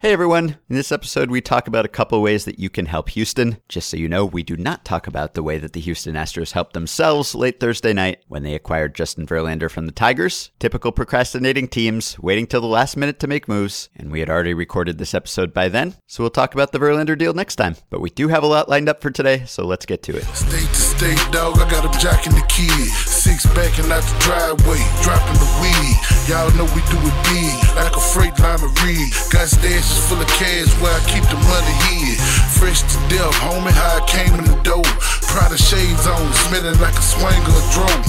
Hey everyone, in this episode we talk about a couple ways that you can help Houston. Just so you know, we do not talk about the way that the Houston Astros helped themselves late Thursday night when they acquired Justin Verlander from the Tigers. Typical procrastinating teams, waiting till the last minute to make moves, and we had already recorded this episode by then, so we'll talk about the Verlander deal next time. But we do have a lot lined up for today, so let's get to it. State to state, dog, I got them jacking the kid. Six back and out the driveway, dropping the weed. Y'all know we do it big, like a freight line of reed. Got stash full of cash where I keep the money hid. Fresh to death, homie, how I came in the door. Proud of shades on, smelling like a swing or a drone.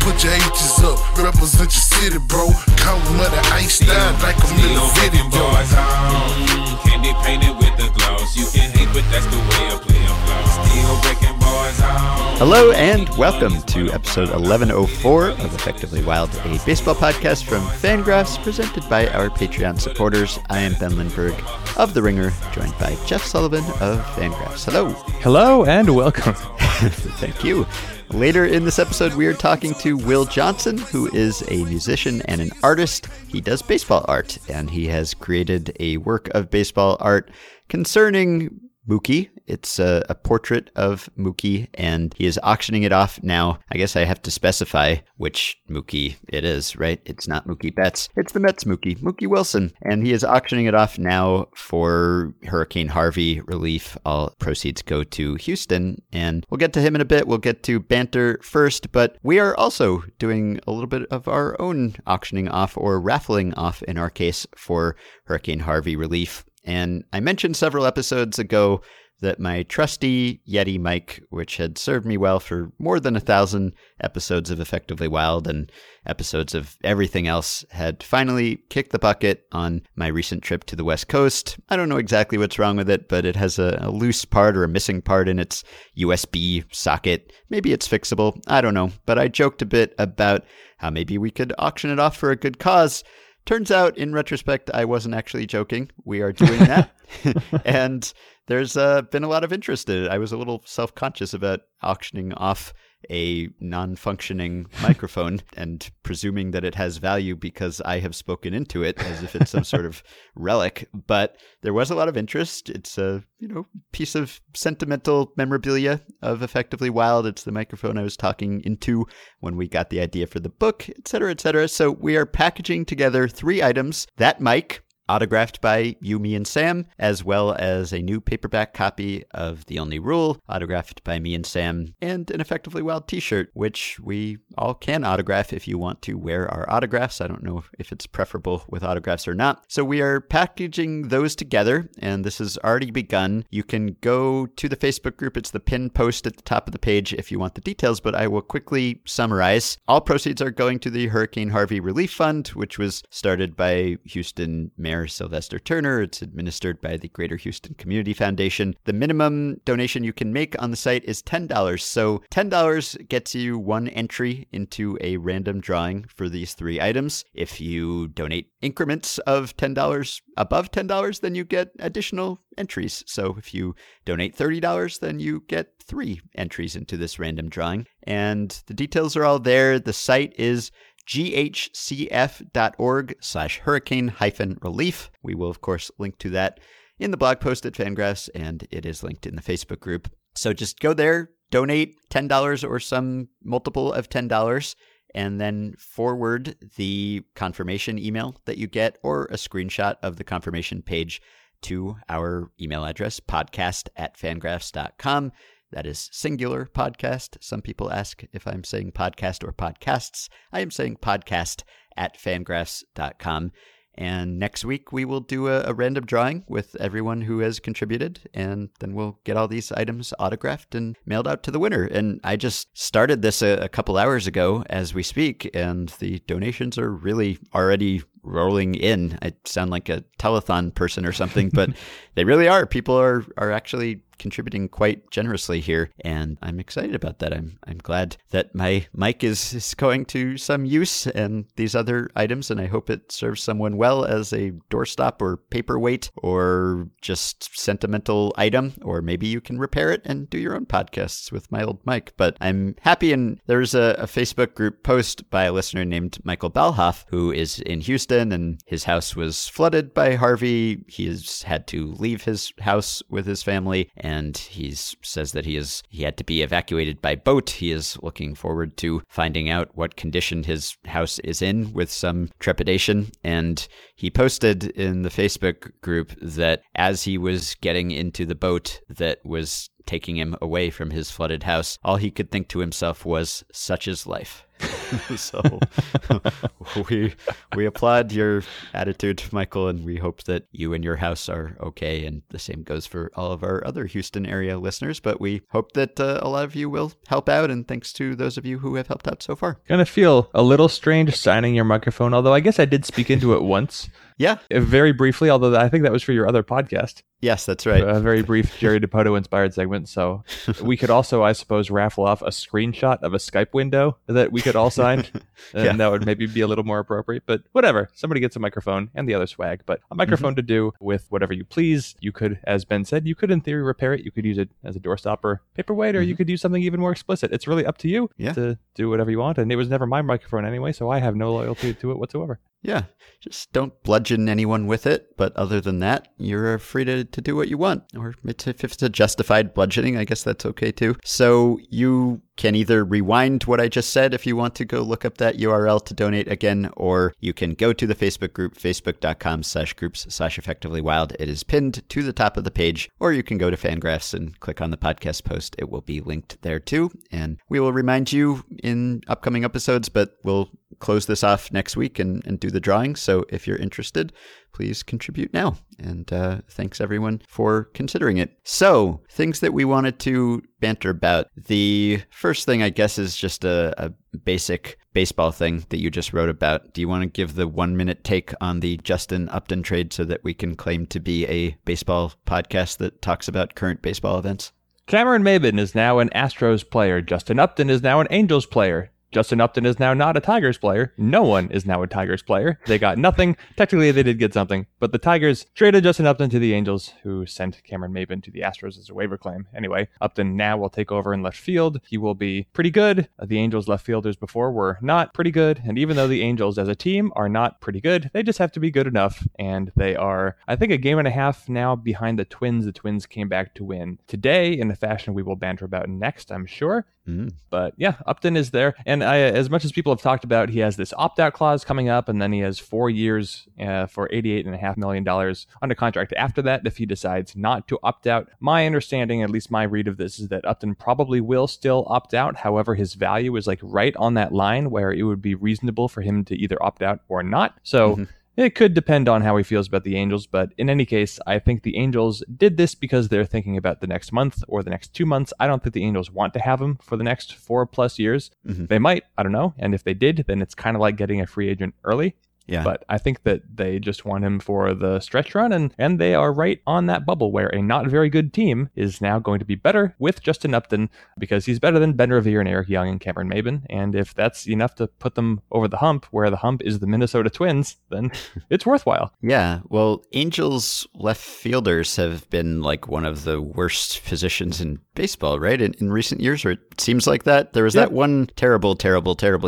Put your H's up, represent your city, bro. Count money, iced out like a little city, bro. Boys home, candy painted with the gloss. You can hate, but that's the way I play a flow. Still breaking boys home. Hello and welcome to episode 1104 of Effectively Wild, a baseball podcast from Fangraphs, presented by our Patreon supporters. I am Ben Lindbergh of The Ringer, joined by Jeff Sullivan of Fangraphs. Hello. Hello and welcome. Thank you. Later in this episode, we are talking to Will Johnson, who is a musician and an artist. He does baseball art, and he has created a work of baseball art concerning Mookie. It's a portrait of Mookie, and he is auctioning it off now. I guess I have to specify which Mookie it is, right? It's not Mookie Betts. It's the Mets Mookie, Mookie Wilson. And he is auctioning it off now for Hurricane Harvey relief. All proceeds go to Houston, and we'll get to him in a bit. We'll get to banter first, but we are also doing a little bit of our own auctioning off, or raffling off in our case, for Hurricane Harvey relief. And I mentioned several episodes ago that my trusty Yeti mic, which had served me well for more than 1,000 episodes of Effectively Wild and episodes of everything else, had finally kicked the bucket on my recent trip to the West Coast. I don't know exactly what's wrong with it, but it has a loose part or a missing part in its USB socket. Maybe it's fixable. I don't know. But I joked a bit about how maybe we could auction it off for a good cause. Turns out, in retrospect, I wasn't actually joking. We are doing that. And there's been a lot of interest in it. I was a little self-conscious about auctioning off a non-functioning microphone and presuming that it has value because I have spoken into it as if it's some sort of relic. But there was a lot of interest. It's a piece of sentimental memorabilia of Effectively Wild. It's the microphone I was talking into when we got the idea for the book, et cetera, et cetera. So we are packaging together three items: that mic, autographed by you, me, and Sam, as well as a new paperback copy of The Only Rule, autographed by me and Sam, and an Effectively Wild t-shirt, which we all can autograph if you want to wear our autographs. I don't know if it's preferable with autographs or not. So we are packaging those together, and this has already begun. You can go to the Facebook group. It's the pin post at the top of the page if you want the details, but I will quickly summarize. All proceeds are going to the Hurricane Harvey Relief Fund, which was started by Houston Mayor Sylvester Turner. It's administered by the Greater Houston Community Foundation. The minimum donation you can make on the site is $10. So $10 gets you one entry into a random drawing for these three items. If you donate increments of $10 above $10, then you get additional entries. So if you donate $30, then you get 3 entries into this random drawing. And the details are all there. The site is ghcf.org/hurricane-relief. We will, of course, link to that in the blog post at Fangraphs, and it is linked in the Facebook group. So just go there, donate $10 or some multiple of $10, and then forward the confirmation email that you get or a screenshot of the confirmation page to our email address, podcast@fangraphs.com. That is singular podcast. Some people ask if I'm saying podcast or podcasts. I am saying podcast@fangraphs.com. And next week, we will do a random drawing with everyone who has contributed, and then we'll get all these items autographed and mailed out to the winner. And I just started this a couple hours ago as we speak, and the donations are really already rolling in. I sound like a telethon person or something, but they really are. People are actually contributing quite generously here, and I'm excited about that. I'm glad that my mic is going to some use and these other items, and I hope it serves someone well as a doorstop or paperweight or just sentimental item, or maybe you can repair it and do your own podcasts with my old mic. But I'm happy, and there's a Facebook group post by a listener named Michael Balhoff, who is in Houston, and his house was flooded by Harvey. He's had to leave his house with his family, and he says that he had to be evacuated by boat. He is looking forward to finding out what condition his house is in with some trepidation. And he posted in the Facebook group that as he was getting into the boat that was taking him away from his flooded house, all he could think to himself was, "Such is life." So we applaud your attitude, Michael, and we hope that you and your house are okay. And the same goes for all of our other Houston area listeners. But we hope that a lot of you will help out. And thanks to those of you who have helped out so far. Kind of feel a little strange signing your microphone, although I guess I did speak into it once. Yeah. Very briefly, although I think that was for your other podcast. Yes, that's right. A very brief Jerry DiPoto-inspired segment. So we could also, I suppose, raffle off a screenshot of a Skype window that we could all sign, and that would maybe be a little more appropriate. But whatever, somebody gets a microphone and the other swag. But a microphone to do with whatever you please. You could, as Ben said, you could in theory repair it. You could use it as a doorstopper, paperweight, or you could do something even more explicit. It's really up to you to do whatever you want. And it was never my microphone anyway, so I have no loyalty to it whatsoever. Yeah, just don't bludgeon anyone with it. But other than that, you're free to do what you want. Or if it's a justified bludgeoning, I guess that's okay too. So you can either rewind what I just said if you want to go look up that URL to donate again, or you can go to the Facebook group, facebook.com/groups/effectivelywild. It is pinned to the top of the page, or you can go to Fangraphs and click on the podcast post. It will be linked there too. And we will remind you in upcoming episodes, but we'll close this off next week and do the drawing. So if you're interested, please contribute now. And thanks everyone for considering it. So things that we wanted to banter about. The first thing, I guess, is just a basic baseball thing that you just wrote about. Do you want to give the 1-minute take on the Justin Upton trade so that we can claim to be a baseball podcast that talks about current baseball events? Cameron Maybin is now an Astros player. Justin Upton is now an Angels player. Justin Upton is now not a Tigers player. No one is now a Tigers player. They got nothing. Technically, they did get something, but the Tigers traded Justin Upton to the Angels, who sent Cameron Maybin to the Astros as a waiver claim. Anyway, Upton now will take over in left field. He will be pretty good. The Angels left fielders before were not pretty good, and even though the Angels as a team are not pretty good, they just have to be good enough, and they are, I think, a game and a half now behind the Twins. The Twins came back to win today in a fashion we will banter about next, I'm sure. But yeah, Upton is there. And as much as people have talked about, he has this opt-out clause coming up, and then he has 4 years for $88.5 million under contract after that if he decides not to opt out. My understanding, at least my read of this, is that Upton probably will still opt out. However, his value is like right on that line where it would be reasonable for him to either opt out or not. So it could depend on how he feels about the Angels, but in any case, I think the Angels did this because they're thinking about the next month or the next 2 months. I don't think the Angels want to have him for the next 4+ years. They might, I don't know. And if they did, then it's kind of like getting a free agent early. Yeah. But I think that they just want him for the stretch run, and they are right on that bubble where a not very good team is now going to be better with Justin Upton because he's better than Ben Revere and Eric Young and Cameron Maybin. And if that's enough to put them over the hump, where the hump is the Minnesota Twins, then it's worthwhile. Yeah. Well, Angels left fielders have been like one of the worst positions in baseball, right? In recent years, or it seems like that. There was that one terrible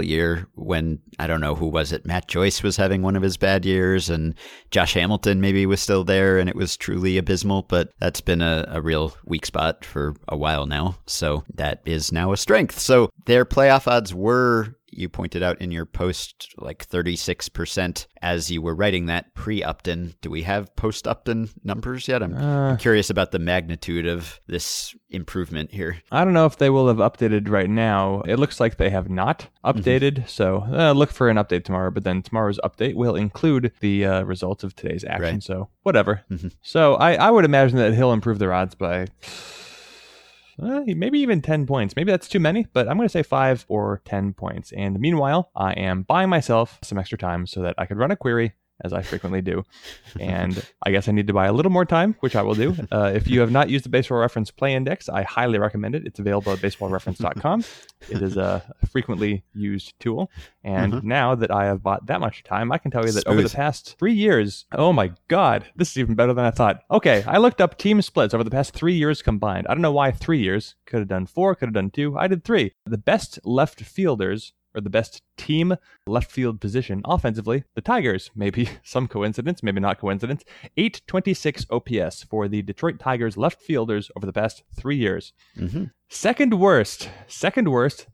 year when, I don't know who was it, Matt Joyce was having one of his bad years, and Josh Hamilton maybe was still there, and it was truly abysmal, but that's been a real weak spot for a while now. So that is now a strength. So their playoff odds were, you pointed out in your post, like 36% as you were writing that pre-Upton. Do we have post-Upton numbers yet? I'm curious about the magnitude of this improvement here. I don't know if they will have updated right now. It looks like they have not updated. So look for an update tomorrow, but then tomorrow's update will include the results of today's action. Right. So whatever. So I would imagine that he'll improve their odds by... maybe even 10 points. Maybe that's too many, but I'm going to say 5 or 10 points. And meanwhile, I am buying myself some extra time so that I could run a query as I frequently do. And I guess I need to buy a little more time, which I will do. If you have not used the Baseball Reference Play Index, I highly recommend it. It's available at baseballreference.com. It is a frequently used tool. And now that I have bought that much time, I can tell you that over the past 3 years, oh my God, this is even better than I thought. Okay, I looked up team splits over the past 3 years combined. I don't know why 3 years. Could have done four, could have done two. I did three. The best left fielders, or the best team left field position offensively, the Tigers. Maybe some coincidence, maybe not coincidence. 826 OPS for the Detroit Tigers left fielders over the past 3 years. Second worst,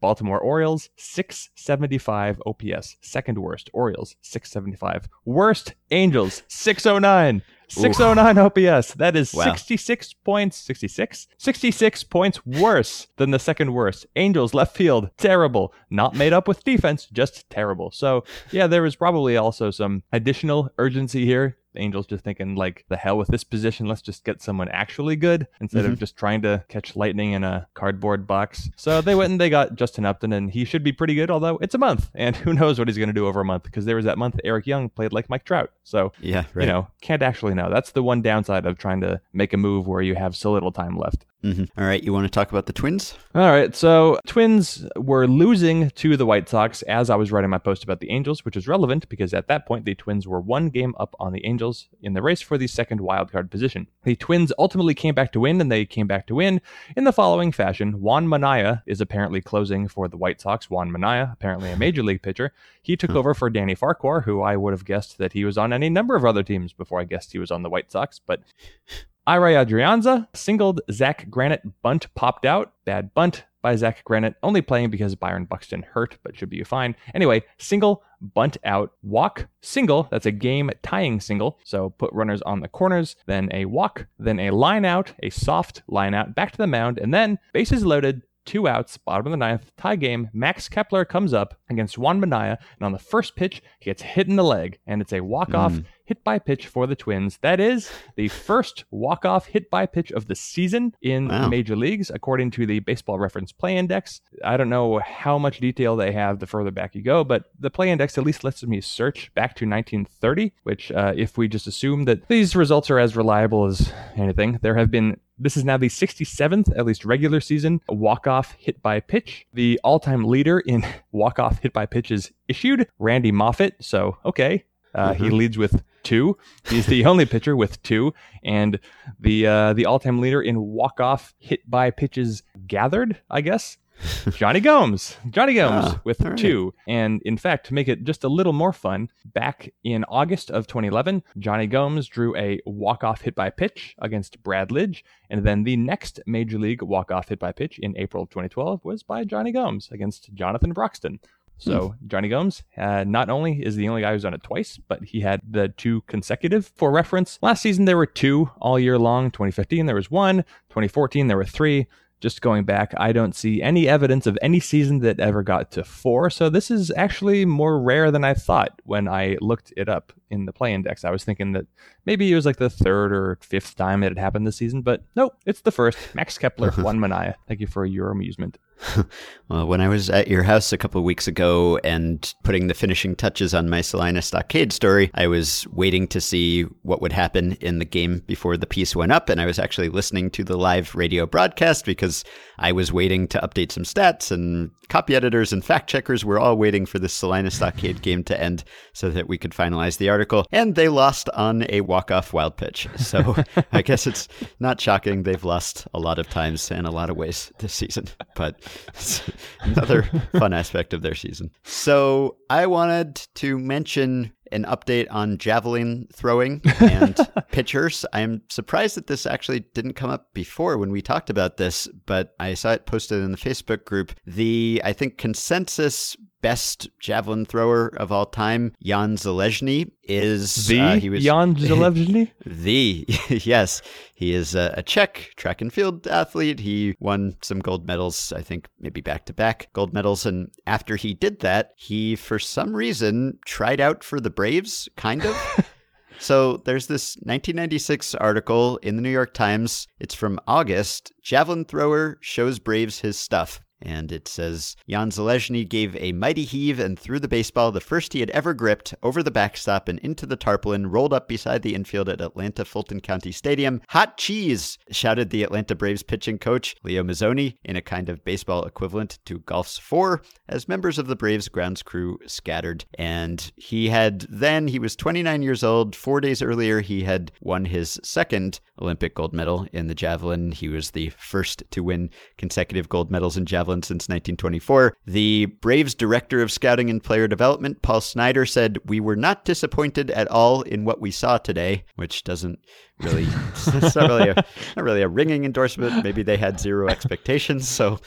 Baltimore Orioles, 675 OPS. Second worst, Orioles, 675. Worst, Angels, 609. 609 OPS. That is 66 points worse than the second worst. Angels left field, terrible. Not made up with defense, just terrible. So yeah, there was probably also some additional urgency here. Angels just thinking, like, the hell with this position, let's just get someone actually good instead of just trying to catch lightning in a cardboard box. So they went and they got Justin Upton, and he should be pretty good, although it's a month and who knows what he's going to do over a month, because there was that month Eric Young played like Mike Trout. So you know, can't actually know. That's the one downside of trying to make a move where you have so little time left. All right, you want to talk about the Twins? All right, so Twins were losing to the White Sox as I was writing my post about the Angels, which is relevant because at that point the Twins were one game up on the Angels in the race for the second wildcard position. The Twins ultimately came back to win, and they came back to win in the following fashion. Juan Minaya is apparently closing for the White Sox. Juan Minaya, apparently a major league pitcher. He took over for Danny Farquhar, who I would have guessed that he was on any number of other teams before I guessed he was on the White Sox, but... Ira Adrianza singled. Zach Granite bunt popped out. Bad bunt by Zach Granite. Only playing because Byron Buxton hurt, but should be fine. Anyway, single, bunt out, walk, single. That's a game tying single. So put runners on the corners, then a walk, then a line out, a soft line out, back to the mound, and then bases loaded. 2 outs, bottom of the 9th, tie game. Max Kepler comes up against Juan Minaya, and on the first pitch, he gets hit in the leg, and it's a walk-off hit by pitch for the Twins. That is the first walk-off hit by pitch of the season in the major leagues, according to the Baseball Reference Play Index. I don't know how much detail they have the further back you go, but the Play Index at least lets me search back to 1930, which if we just assume that these results are as reliable as anything, there have been... This is now the 67th, at least regular season, walk-off hit-by-pitch. The all-time leader in walk-off hit-by-pitches issued, Randy Moffitt. So, okay, he leads with 2. He's the only pitcher with 2. And the all-time leader in walk-off hit-by-pitches gathered, I guess. Johnny Gomes with 2. And in fact, to make it just a little more fun, back in August of 2011, Johnny Gomes drew a walk-off hit-by-pitch against Brad Lidge. And then the next Major League walk-off hit-by-pitch in April of 2012 was by Johnny Gomes against Jonathan Broxton. So Johnny Gomes not only is the only guy who's done it twice, but he had the 2 consecutive. For reference, last season there were 2 all year long. 2015 there was 1. 2014 there were 3. Just going back, I don't see any evidence of any season that ever got to 4. So this is actually more rare than I thought when I looked it up in the Play Index. I was thinking that maybe it was like the 3rd or 5th time it had happened this season, but nope, it's the first. Max Kepler, Juan Minaya. Thank you for your amusement. Well, when I was at your house a couple of weeks ago and putting the finishing touches on my Salina Stockade story, I was waiting to see what would happen in the game before the piece went up. And I was actually listening to the live radio broadcast because I was waiting to update some stats, and copy editors and fact checkers were all waiting for the Salina Stockade game to end so that we could finalize the article. And they lost on a walk-off wild pitch. So I guess it's not shocking. They've lost a lot of times and a lot of ways this season, but... another fun aspect of their season. So I wanted to mention an update on javelin throwing and pitchers. I'm surprised that this actually didn't come up before when we talked about this, but I saw it posted in the Facebook group. The, I think, consensus best javelin thrower of all time, Jan Železný, is... Jan Železný? Yes. He is a Czech track and field athlete. He won some gold medals, I think maybe back-to-back gold medals. And after he did that, he, for some reason, tried out for the Braves, kind of. So there's this 1996 article in the New York Times. It's from August. Javelin thrower shows Braves his stuff. And it says, Jan Železný gave a mighty heave and threw the baseball, the first he had ever gripped, over the backstop and into the tarpaulin, rolled up beside the infield at Atlanta Fulton County Stadium. Hot cheese, shouted the Atlanta Braves pitching coach, Leo Mazzoni, in a kind of baseball equivalent to golf's four, as members of the Braves grounds crew scattered. And he was 29 years old. 4 days earlier, he had won his second Olympic gold medal in the javelin. He was the first to win consecutive gold medals in javelin since 1924. The Braves director of scouting and player development, Paul Snyder, said, "We were not disappointed at all in what we saw today," which doesn't really, it's not really a ringing endorsement. Maybe they had zero expectations. So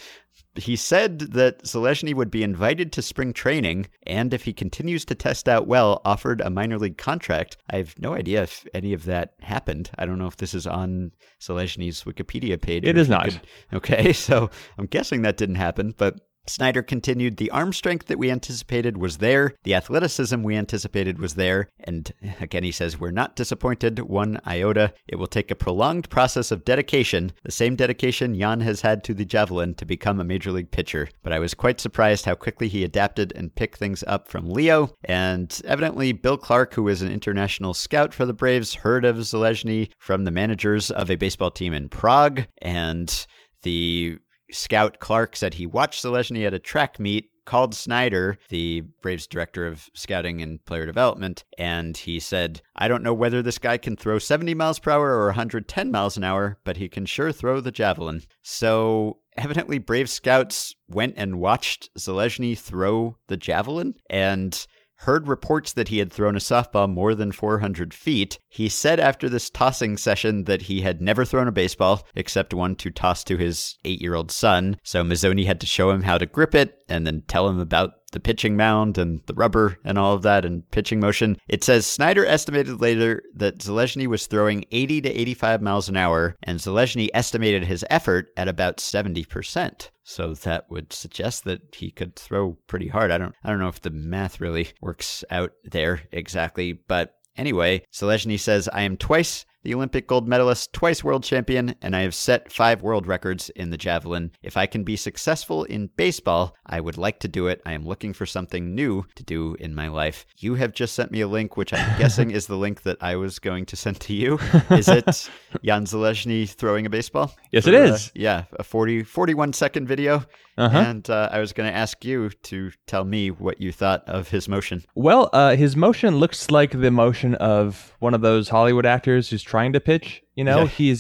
he said that Železný would be invited to spring training, and if he continues to test out well, offered a minor league contract. I have no idea if any of that happened. I don't know if this is on Železny's Wikipedia page. It is not. Okay, so I'm guessing that didn't happen, but Snyder continued, "The arm strength that we anticipated was there. The athleticism we anticipated was there." And again, he says, "We're not disappointed one iota. It will take a prolonged process of dedication, the same dedication Jan has had to the javelin, to become a major league pitcher. But I was quite surprised how quickly he adapted and picked things up from Leo." And evidently, Bill Clark, who is an international scout for the Braves, heard of Železný from the managers of a baseball team in Prague. And the scout Clark said he watched Železný at a track meet, called Snyder, the Braves director of scouting and player development, and he said, "I don't know whether this guy can throw 70 miles per hour or 110 miles an hour, but he can sure throw the javelin." So evidently Brave scouts went and watched Železný throw the javelin and heard reports that he had thrown a softball more than 400 feet. He said after this tossing session that he had never thrown a baseball except one to toss to his 8-year-old son. So Mazzoni had to show him how to grip it and then tell him about the pitching mound and the rubber and all of that and pitching motion. It says Snyder estimated later that Železný was throwing 80 to 85 miles an hour, and Železný estimated his effort at about 70%. So that would suggest that he could throw pretty hard. I don't know if the math really works out there exactly, but anyway, Železný says, "I am twice the Olympic gold medalist, twice world champion, and I have set 5 world records in the javelin. If I can be successful in baseball, I would like to do it. I am looking for something new to do in my life." You have just sent me a link, which I'm guessing is the link that I was going to send to you. Is it Jan Železný throwing a baseball? Yes, it is. A 41-second video. Uh-huh. And I was going to ask you to tell me what you thought of his motion. Well, his motion looks like the motion of one of those Hollywood actors who's trying to pitch. You know, he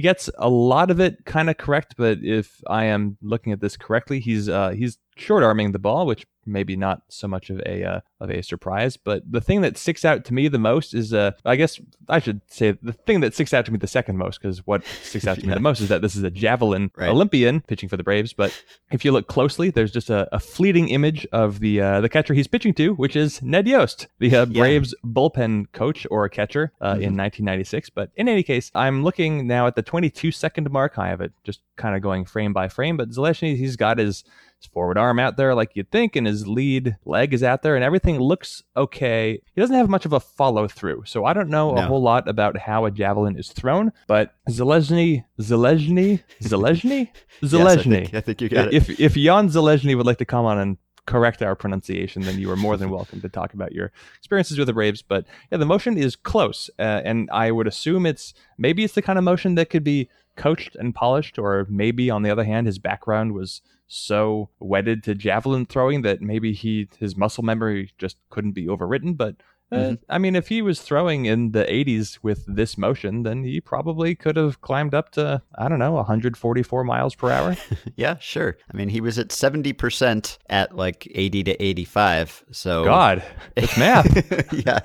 gets a lot of it kind of correct, but if I am looking at this correctly, he's short arming the ball, which maybe not so much of a surprise. But the thing that sticks out to me the most is, I guess I should say the thing that sticks out to me the second most, because what sticks out to me the most is that this is a javelin Olympian pitching for the Braves. But if you look closely, there's just a fleeting image of the catcher he's pitching to, which is Ned Yost, the Braves bullpen coach or catcher in 1996. But in any case, I'm looking now at the 22-second mark. I have it just kind of going frame by frame, but Železný, he's got his forward arm out there like you'd think, and his lead leg is out there, and everything looks okay. He doesn't have much of a follow through, so I don't know a whole lot about how a javelin is thrown, but Železný? Železný. Yes, I think you got it. If Jan Železný would like to come on and correct our pronunciation, then you are more than welcome to talk about your experiences with the Braves. But yeah, the motion is close, and I would assume it's the kind of motion that could be coached and polished, or maybe on the other hand, his background was so wedded to javelin throwing that maybe his muscle memory just couldn't be overwritten. But I mean, if he was throwing in the 80s with this motion, then he probably could have climbed up to, I don't know, 144 miles per hour. Yeah, sure. I mean, he was at 70% at like 80 to 85. So God, it's math. Yeah.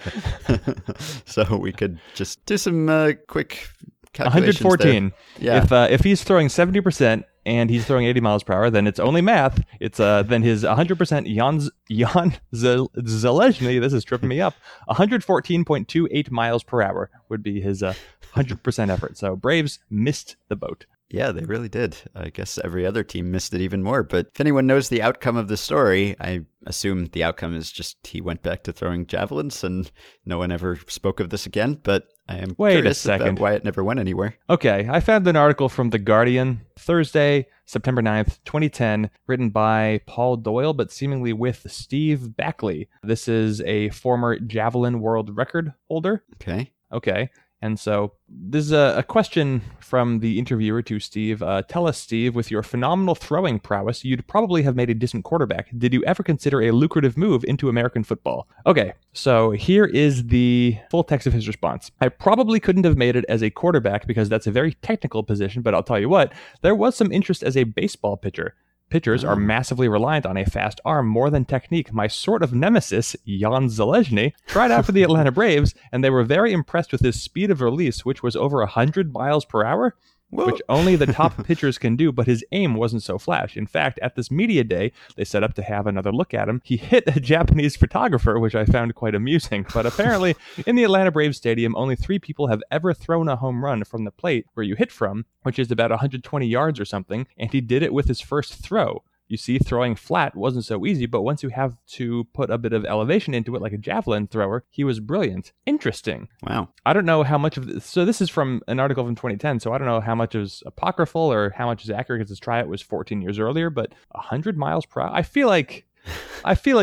So we could just do some quick calculations. 114. There. Yeah. If he's throwing 70%, and he's throwing 80 miles per hour, then it's only math. It's then his 100% Jan Železný, this is tripping me up, 114.28 miles per hour would be his 100% effort. So Braves missed the boat. Yeah, they really did. I guess every other team missed it even more. But if anyone knows the outcome of the story, I assume the outcome is just he went back to throwing javelins and no one ever spoke of this again. But I am curious about why it never went anywhere. Okay, I found an article from The Guardian Thursday, September 9th, 2010, written by Paul Doyle, but seemingly with Steve Backley. This is a former javelin world record holder. Okay. And so this is a question from the interviewer to Steve. Tell us, Steve, with your phenomenal throwing prowess, you'd probably have made a decent quarterback. Did you ever consider a lucrative move into American football? Okay, so here is the full text of his response. I probably couldn't have made it as a quarterback because that's a very technical position, but I'll tell you what, there was some interest as a baseball pitcher. Pitchers are massively reliant on a fast arm more than technique. My sort of nemesis, Jan Železný, tried out for the Atlanta Braves, and they were very impressed with his speed of release, which was over 100 miles per hour, which only the top pitchers can do, but his aim wasn't so flash. In fact, at this media day, they set up to have another look at him. He hit a Japanese photographer, which I found quite amusing. But apparently, in the Atlanta Braves stadium, only 3 people have ever thrown a home run from the plate where you hit from, which is about 120 yards or something, and he did it with his first throw. You see, throwing flat wasn't so easy, but once you have to put a bit of elevation into it, like a javelin thrower, he was brilliant. Interesting. Wow. I don't know how much of this. So this is from an article from 2010, so I don't know how much is apocryphal or how much is accurate because his tryout was 14 years earlier, but 100 miles per hour. I feel like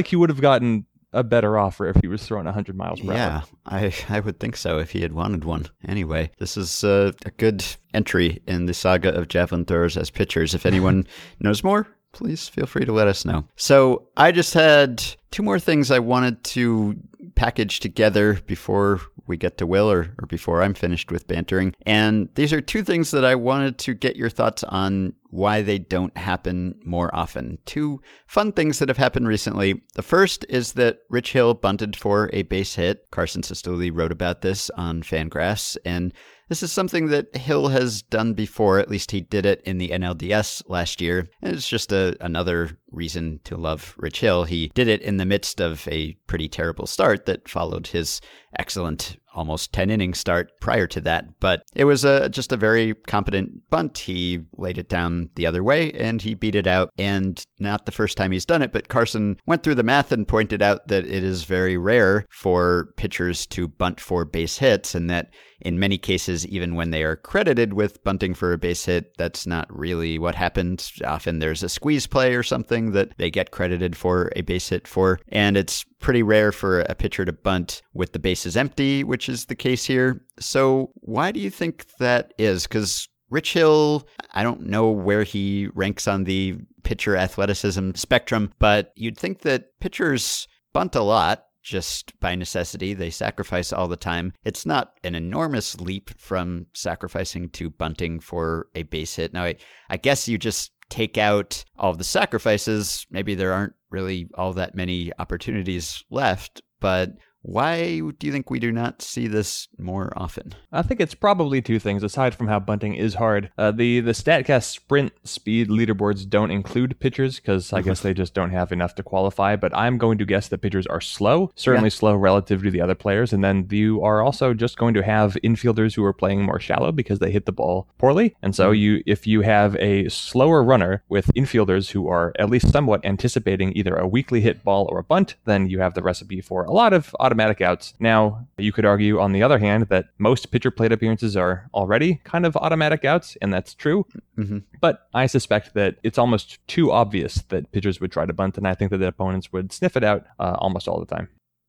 he would have gotten a better offer if he was throwing 100 miles per hour. Yeah, I would think so if he had wanted one. Anyway, this is a good entry in the saga of javelin throwers as pitchers. If anyone knows more, please feel free to let us know. So I just had 2 more things I wanted to package together before we get to Will or before I'm finished with bantering. And these are 2 things that I wanted to get your thoughts on why they don't happen more often. 2 fun things that have happened recently. The first is that Rich Hill bunted for a base hit. Carson Cistulli wrote about this on Fangraphs, and this is something that Hill has done before. At least he did it in the NLDS last year. And it's just another reason to love Rich Hill. He did it in the midst of a pretty terrible start that followed his excellent almost 10-inning start prior to that. But it was just a very competent bunt. He laid it down the other way, and he beat it out. And not the first time he's done it, but Carson went through the math and pointed out that it is very rare for pitchers to bunt for base hits, and that in many cases, even when they are credited with bunting for a base hit, that's not really what happened. Often there's a squeeze play or something that they get credited for a base hit for, and it's pretty rare for a pitcher to bunt with the bases empty, which is the case here. So why do you think that is? Because Rich Hill, I don't know where he ranks on the pitcher athleticism spectrum, but you'd think that pitchers bunt a lot. Just by necessity, they sacrifice all the time. It's not an enormous leap from sacrificing to bunting for a base hit. Now, I guess you just take out all the sacrifices. Maybe there aren't really all that many opportunities left, but why do you think we do not see this more often? I think it's probably 2 things, aside from how bunting is hard. The StatCast sprint speed leaderboards don't include pitchers because I guess they just don't have enough to qualify. But I'm going to guess that pitchers are slow, slow relative to the other players. And then you are also just going to have infielders who are playing more shallow because they hit the ball poorly. And so if you have a slower runner with infielders who are at least somewhat anticipating either a weakly hit ball or a bunt, then you have the recipe for a lot of automatic outs. Now, you could argue, on the other hand, that most pitcher plate appearances are already kind of automatic outs, and that's true. Mm-hmm. But I suspect that it's almost too obvious that pitchers would try to bunt, and I think that the opponents would sniff it out almost all the time.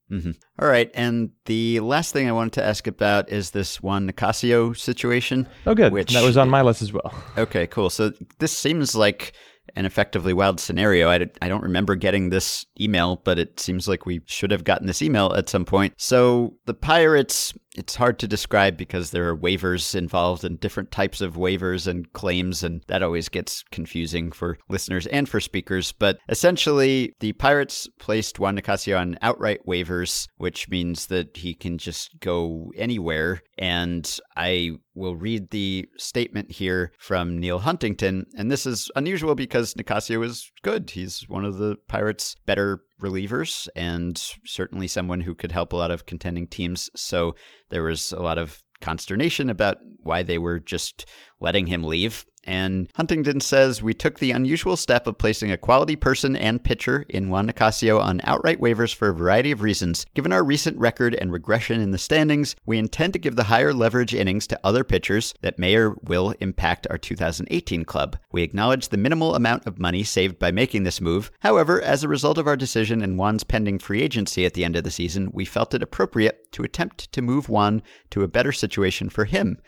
Mm-hmm. All right. And the last thing I wanted to ask about is this Juan Nicasio situation. Oh, good. That was on my list as well. Okay, cool. So this seems like an Effectively Wild scenario. I don't remember getting this email, but it seems like we should have gotten this email at some point. So the Pirates, it's hard to describe because there are waivers involved and different types of waivers and claims, and that always gets confusing for listeners and for speakers. But essentially, the Pirates placed Juan Nicasio on outright waivers, which means that he can just go anywhere. And I will read the statement here from Neil Huntington. And this is unusual because Nicasio is good. He's one of the Pirates' better relievers and certainly someone who could help a lot of contending teams. So there was a lot of consternation about why they were just letting him leave. And Huntington says, we took the unusual step of placing a quality person and pitcher in Juan Nicasio on outright waivers for a variety of reasons. Given our recent record and regression in the standings, we intend to give the higher leverage innings to other pitchers that may or will impact our 2018 club. We acknowledge the minimal amount of money saved by making this move. However, as a result of our decision and Juan's pending free agency at the end of the season, we felt it appropriate to attempt to move Juan to a better situation for him.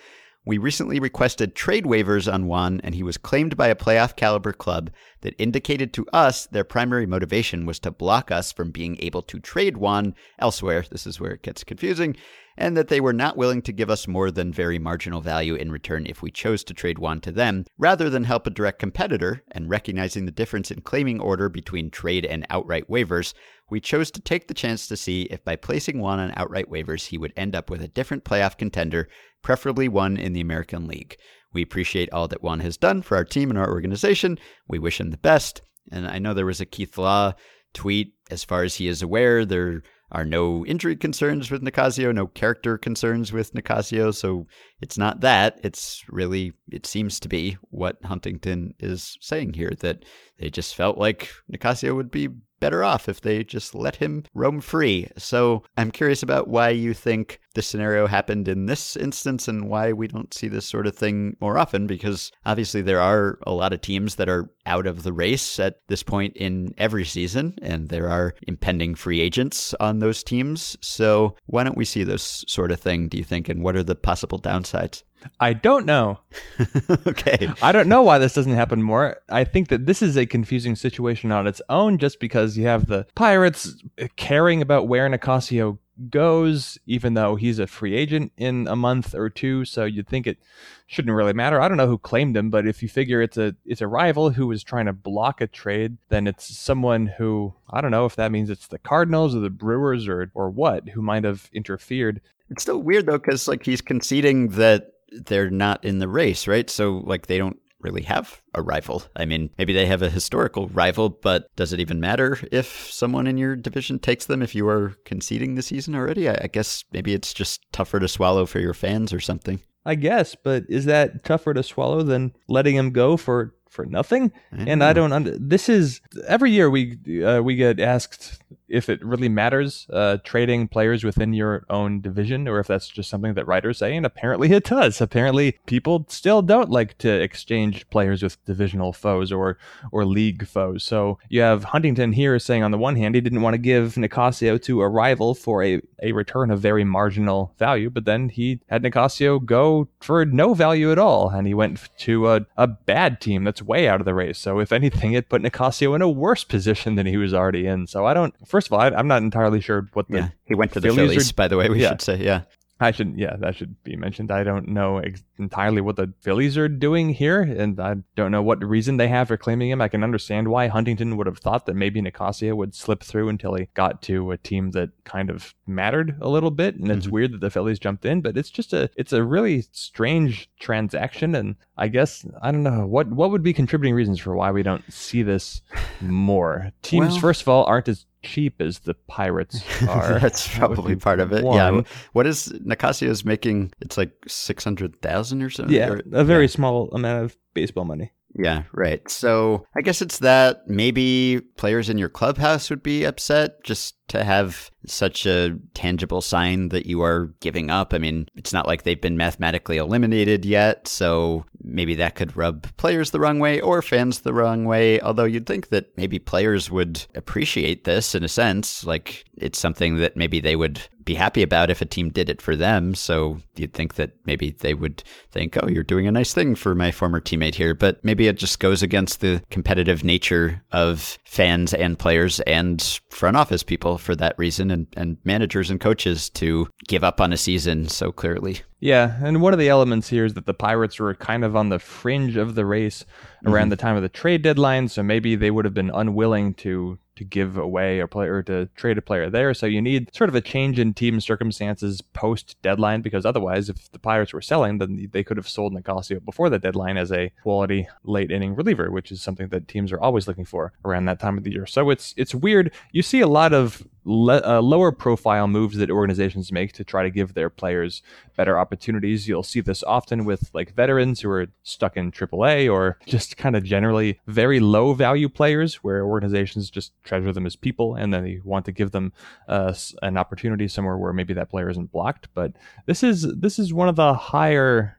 We recently requested trade waivers on Juan, and he was claimed by a playoff-caliber club that indicated to us their primary motivation was to block us from being able to trade Juan elsewhere. This is where it gets confusing. And that they were not willing to give us more than very marginal value in return if we chose to trade Juan to them, rather than help a direct competitor, and recognizing the difference in claiming order between trade and outright waivers, we chose to take the chance to see if by placing Juan on outright waivers he would end up with a different playoff contender, preferably one in the American League. We appreciate all that Juan has done for our team and our organization. We wish him the best. And I know there was a Keith Law tweet. As far as he is aware, there are no injury concerns with Nicasio, no character concerns with Nicasio. So it's not that. It's really, it seems to be what Huntington is saying here, that they just felt like Nicasio would be better off if they just let him roam free. So I'm curious about why you think this scenario happened in this instance and why we don't see this sort of thing more often, because obviously there are a lot of teams that are out of the race at this point in every season, and there are impending free agents on those teams. So why don't we see this sort of thing, do you think, and what are the possible downsides? I don't know. Okay. I don't know why this doesn't happen more. I think that this is a confusing situation on its own, just because you have the Pirates caring about where Nicasio goes, even though he's a free agent in a month or two, so you'd think it shouldn't really matter. I don't know who claimed him, but if you figure it's a rival who is trying to block a trade, then it's someone who, I don't know if that means it's the Cardinals or the Brewers or what, who might have interfered. It's still weird though, because like he's conceding that they're not in the race, right? So like they don't really have a rival. I mean, maybe they have a historical rival, but does it even matter if someone in your division takes them if you are conceding the season already? I guess maybe it's just tougher to swallow for your fans or something. I guess, but is that tougher to swallow than letting him go for nothing? And I don't this is every year we get asked if it really matters trading players within your own division, or if that's just something that writers say, and apparently it does. Apparently people still don't like to exchange players with divisional foes or league foes. So you have Huntington here saying on the one hand he didn't want to give Nicasio to a rival for a return of very marginal value, but then he had Nicasio go for no value at all, and he went to a bad team that's way out of the race. So if anything, it put Nicasio in a worse position than he was already in. So I don't, first of all, I'm not entirely sure what the... Yeah, he went to the Phillies, by the way, we should say, that should be mentioned. I don't know entirely what the Phillies are doing here, and I don't know what reason they have for claiming him. I can understand why Huntington would have thought that maybe Nicasio would slip through until he got to a team that kind of mattered a little bit, and it's weird that the Phillies jumped in, but it's just a really strange transaction, and I guess, I don't know, what would be contributing reasons for why we don't see this more? Teams, first of all, aren't as cheap as the Pirates are. That's probably part of it. One. Yeah. What is Nicasio's making? It's like $600,000 or something. Yeah, a very small amount of baseball money. Yeah, right. So I guess it's that maybe players in your clubhouse would be upset just to have such a tangible sign that you are giving up. I mean, it's not like they've been mathematically eliminated yet, so maybe that could rub players the wrong way or fans the wrong way, although you'd think that maybe players would appreciate this in a sense. Like, it's something that maybe they would be happy about if a team did it for them, so you'd think that maybe they would think, oh, you're doing a nice thing for my former teammate here, but maybe it just goes against the competitive nature of fans and players and front office people for that reason, and managers and coaches to give up on a season so clearly. Yeah, and one of the elements here is that the Pirates were kind of on the fringe of the race around the time of the trade deadline, so maybe they would have been unwilling to to give away a player or to trade a player there. So you need sort of a change in team circumstances post deadline, because otherwise, if the Pirates were selling, then they could have sold Nicasio before the deadline as a quality late inning reliever, which is something that teams are always looking for around that time of the year. So it's weird. You see a lot of lower profile moves that organizations make to try to give their players better opportunities. You'll see this often with like veterans who are stuck in AAA, or just kind of generally very low value players where organizations just treasure them as people and then they want to give them an opportunity somewhere where maybe that player isn't blocked. But this is one of the higher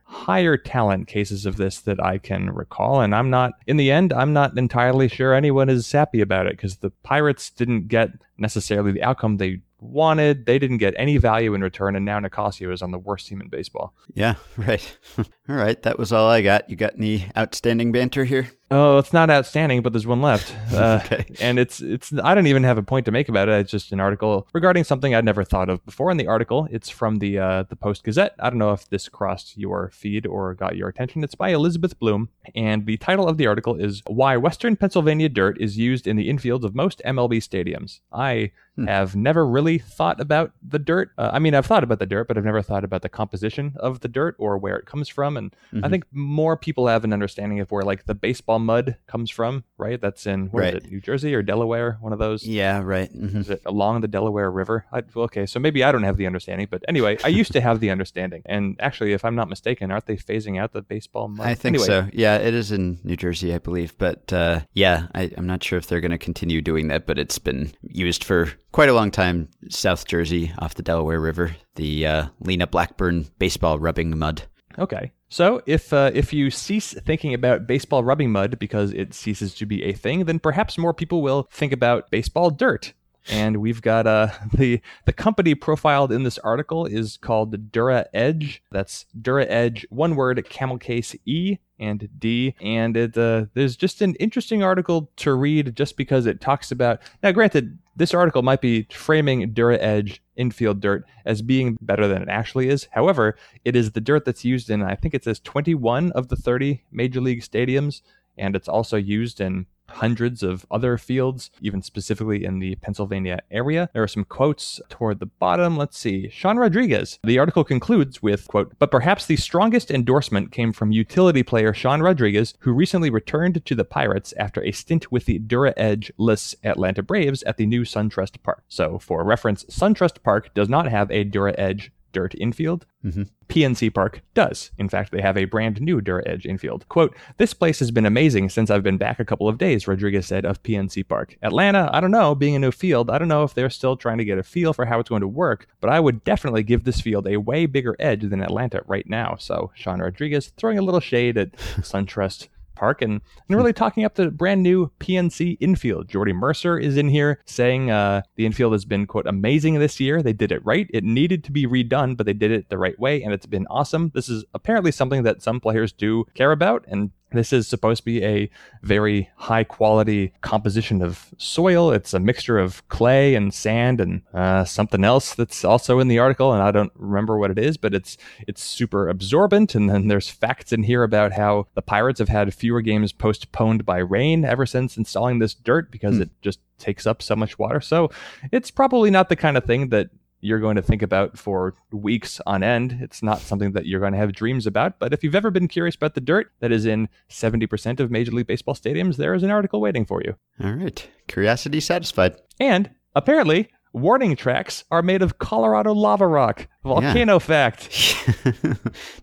talent cases of this that I can recall, and I'm not entirely sure anyone is happy about it, because the Pirates didn't get necessarily the outcome they wanted. They didn't get any value in return, and now Nicasio is on the worst team in baseball. Yeah, right. All right, that was all I got. You got any outstanding banter here? Oh, it's not outstanding, but there's one left. Okay. And it's I don't even have a point to make about it. It's just an article regarding something I'd never thought of before. In the article, it's from the Post-Gazette. I don't know if this crossed your feed or got your attention. It's by Elizabeth Bloom, and the title of the article is Why Western Pennsylvania Dirt is Used in the Infields of Most MLB Stadiums. I have never really thought about the dirt. I mean, I've thought about the dirt, but I've never thought about the composition of the dirt or where it comes from. And I think more people have an understanding of where like the baseball mud comes from, right? That's in is it, New Jersey or Delaware? One of those. Yeah, right. Mm-hmm. Is it along the Delaware River? Okay, so maybe I don't have the understanding, but anyway, I used to have the understanding. And actually, if I'm not mistaken, aren't they phasing out the baseball mud? I think so. Yeah, it is in New Jersey, I believe. But I'm not sure if they're going to continue doing that, but it's been used for quite a long time, South Jersey, off the Delaware River, the Lena Blackburn baseball rubbing mud. Okay. So if you cease thinking about baseball rubbing mud because it ceases to be a thing, then perhaps more people will think about baseball dirt. And we've got the company profiled in this article is called Dura Edge. That's Dura Edge, one word, camel case E and D. And it there's just an interesting article to read just because it talks about... Now, granted, this article might be framing Dura Edge infield dirt as being better than it actually is. However, it is the dirt that's used in, I think it says 21 of the 30 major league stadiums. And it's also used in hundreds of other fields, even specifically in the Pennsylvania area. There are some quotes toward the bottom. Let's see. Sean Rodriguez. The article concludes with, quote, but perhaps the strongest endorsement came from utility player Sean Rodriguez, who recently returned to the Pirates after a stint with the Dura Edge-less Atlanta Braves at the new SunTrust Park. So for reference, SunTrust Park does not have a Dura Edge dirt infield. Mm-hmm. PNC Park does. In fact, they have a brand new Dura Edge infield. Quote, this place has been amazing since I've been back a couple of days, Rodriguez said of PNC Park. Atlanta, I don't know, being a new field, I don't know if they're still trying to get a feel for how it's going to work, but I would definitely give this field a way bigger edge than Atlanta right now. So Sean Rodriguez throwing a little shade at SunTrust Park and really talking up the brand new PNC infield. Jordy Mercer is in here saying the infield has been, quote, amazing this year. They did it right. It needed to be redone, but they did it the right way, and it's been awesome. This is apparently something that some players do care about, and this is supposed to be a very high quality composition of soil. It's a mixture of clay and sand and something else that's also in the article, and I don't remember what it is, but it's super absorbent. And then there's facts in here about how the Pirates have had fewer games postponed by rain ever since installing this dirt because it just takes up so much water. So it's probably not the kind of thing that you're going to think about for weeks on end. It's not something that you're going to have dreams about, but if you've ever been curious about the dirt that is in 70% of Major League Baseball stadiums, there is an article waiting for you. All right. Curiosity satisfied. And apparently, warning tracks are made of Colorado lava rock. Volcano fact.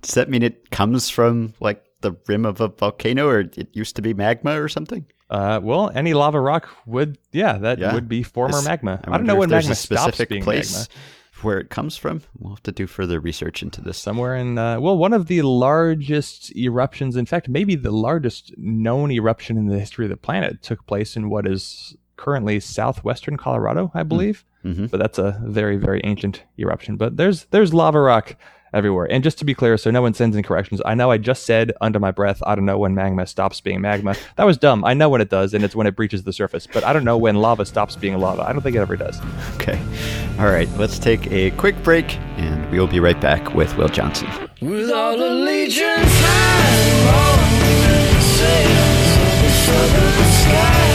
Does that mean it comes from like the rim of a volcano, or it used to be magma or something? Well, any lava rock would, would be former magma. I don't know when magma stops being place magma. Where it comes from, we'll have to do further research into this. Somewhere in, one of the largest eruptions, in fact, maybe the largest known eruption in the history of the planet, took place in what is currently southwestern Colorado, I believe. Mm-hmm. But that's a very, very ancient eruption. But there's lava rock everywhere. And just to be clear, so no one sends in corrections, I know I just said under my breath, I don't know when magma stops being magma. That was dumb. I know when it does, and it's when it breaches the surface. But I don't know when lava stops being lava. I don't think it ever does. Okay. All right. Let's take a quick break, and we'll be right back with Will Johnson. With all allegiance high, all the sails of the southern sky.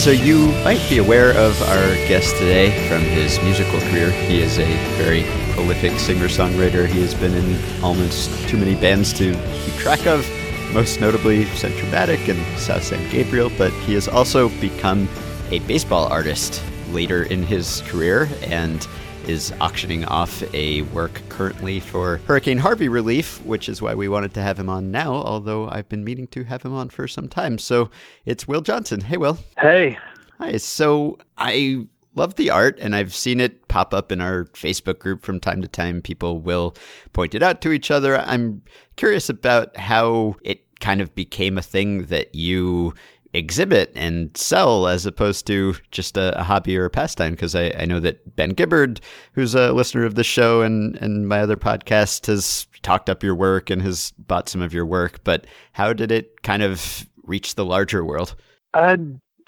So you might be aware of our guest today from his musical career. He is a very prolific singer-songwriter. He has been in almost too many bands to keep track of, most notably Centromatic and South San Gabriel, but he has also become a baseball artist later in his career and is auctioning off a work currently for Hurricane Harvey relief, which is why we wanted to have him on now, although I've been meaning to have him on for some time. So it's Will Johnson. Hey, Will. Hey. Hi. So I love the art, and I've seen it pop up in our Facebook group from time to time. People will point it out to each other. I'm curious about how it kind of became a thing that you exhibit and sell as opposed to just a hobby or a pastime, because I know that Ben Gibbard, who's a listener of the show and my other podcast, has talked up your work and has bought some of your work. But how did it kind of reach the larger world? I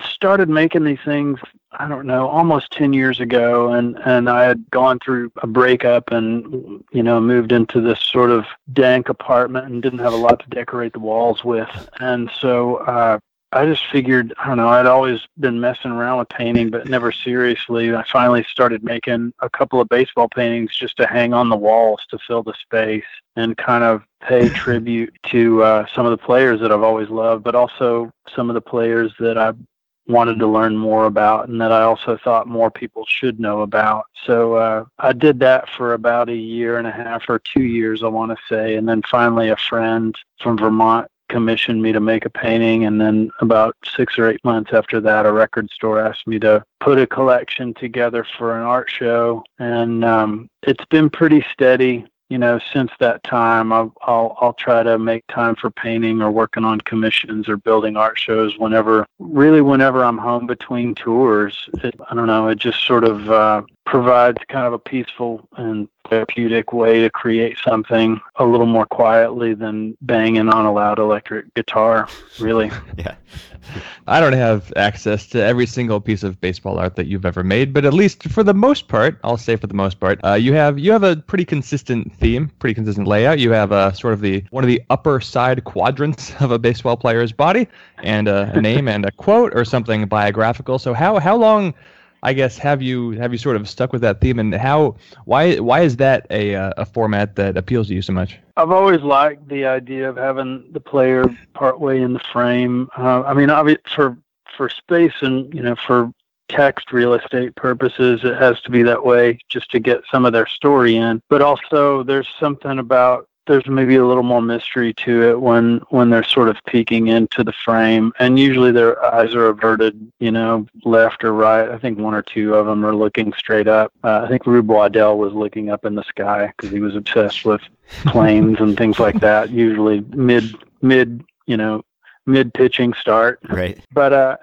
started making these things, I don't know, almost 10 years ago, and I had gone through a breakup and, you know, moved into this sort of dank apartment and didn't have a lot to decorate the walls with. And so I just figured, I don't know, I'd always been messing around with painting, but never seriously. I finally started making a couple of baseball paintings just to hang on the walls to fill the space and kind of pay tribute to some of the players that I've always loved, but also some of the players that I wanted to learn more about and that I also thought more people should know about. So I did that for about a year and a half or 2 years, I want to say. And then finally a friend from Vermont commissioned me to make a painting, and then about 6 or 8 months after that, a record store asked me to put a collection together for an art show, and it's been pretty steady, you know, since that time. I'll try to make time for painting or working on commissions or building art shows whenever I'm home between tours. It just sort of provides kind of a peaceful and therapeutic way to create something a little more quietly than banging on a loud electric guitar, really. Yeah. I don't have access to every single piece of baseball art that you've ever made, but at least for the most part, I'll say for the most part, you have a pretty consistent theme, pretty consistent layout. You have a sort of one of the upper side quadrants of a baseball player's body, and a name and a quote or something biographical. So how long, I guess, have you sort of stuck with that theme, and why is that a format that appeals to you so much? I've always liked the idea of having the player partway in the frame. I mean, obviously for space and, you know, for text real estate purposes, it has to be that way just to get some of their story in. But also, there's something about, there's maybe a little more mystery to it when they're sort of peeking into the frame, and usually their eyes are averted, you know, left or right. I think one or two of them are looking straight up. I think Rube Waddell was looking up in the sky because he was obsessed with planes and things like that, usually mid pitching start. Right. But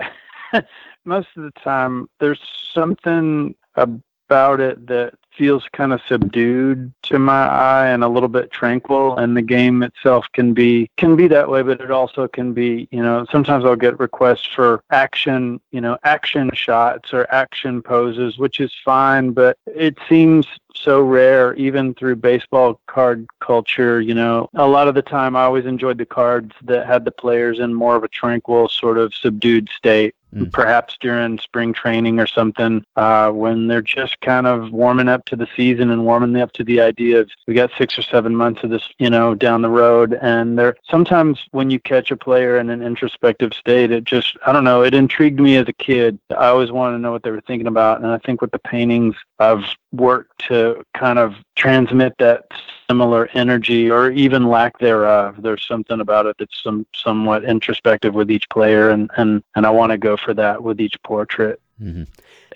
most of the time there's something about it that feels kind of subdued to my eye and a little bit tranquil, and the game itself can be that way, but it also can be, you know, sometimes I'll get requests for action, you know, action shots or action poses, which is fine, but it seems so rare, even through baseball card culture. You know, a lot of the time I always enjoyed the cards that had the players in more of a tranquil, sort of subdued state. Perhaps during spring training or something, when they're just kind of warming up to the season and warming up to the idea of, we got 6 or 7 months of this, you know, down the road. And there, sometimes when you catch a player in an introspective state, it just, I don't know, it intrigued me as a kid. I always wanted to know what they were thinking about. And I think with the paintings, I've worked to kind of transmit that similar energy, or even lack thereof. There's something about it that's somewhat introspective with each player, and I want to go for that with each portrait. Mm-hmm.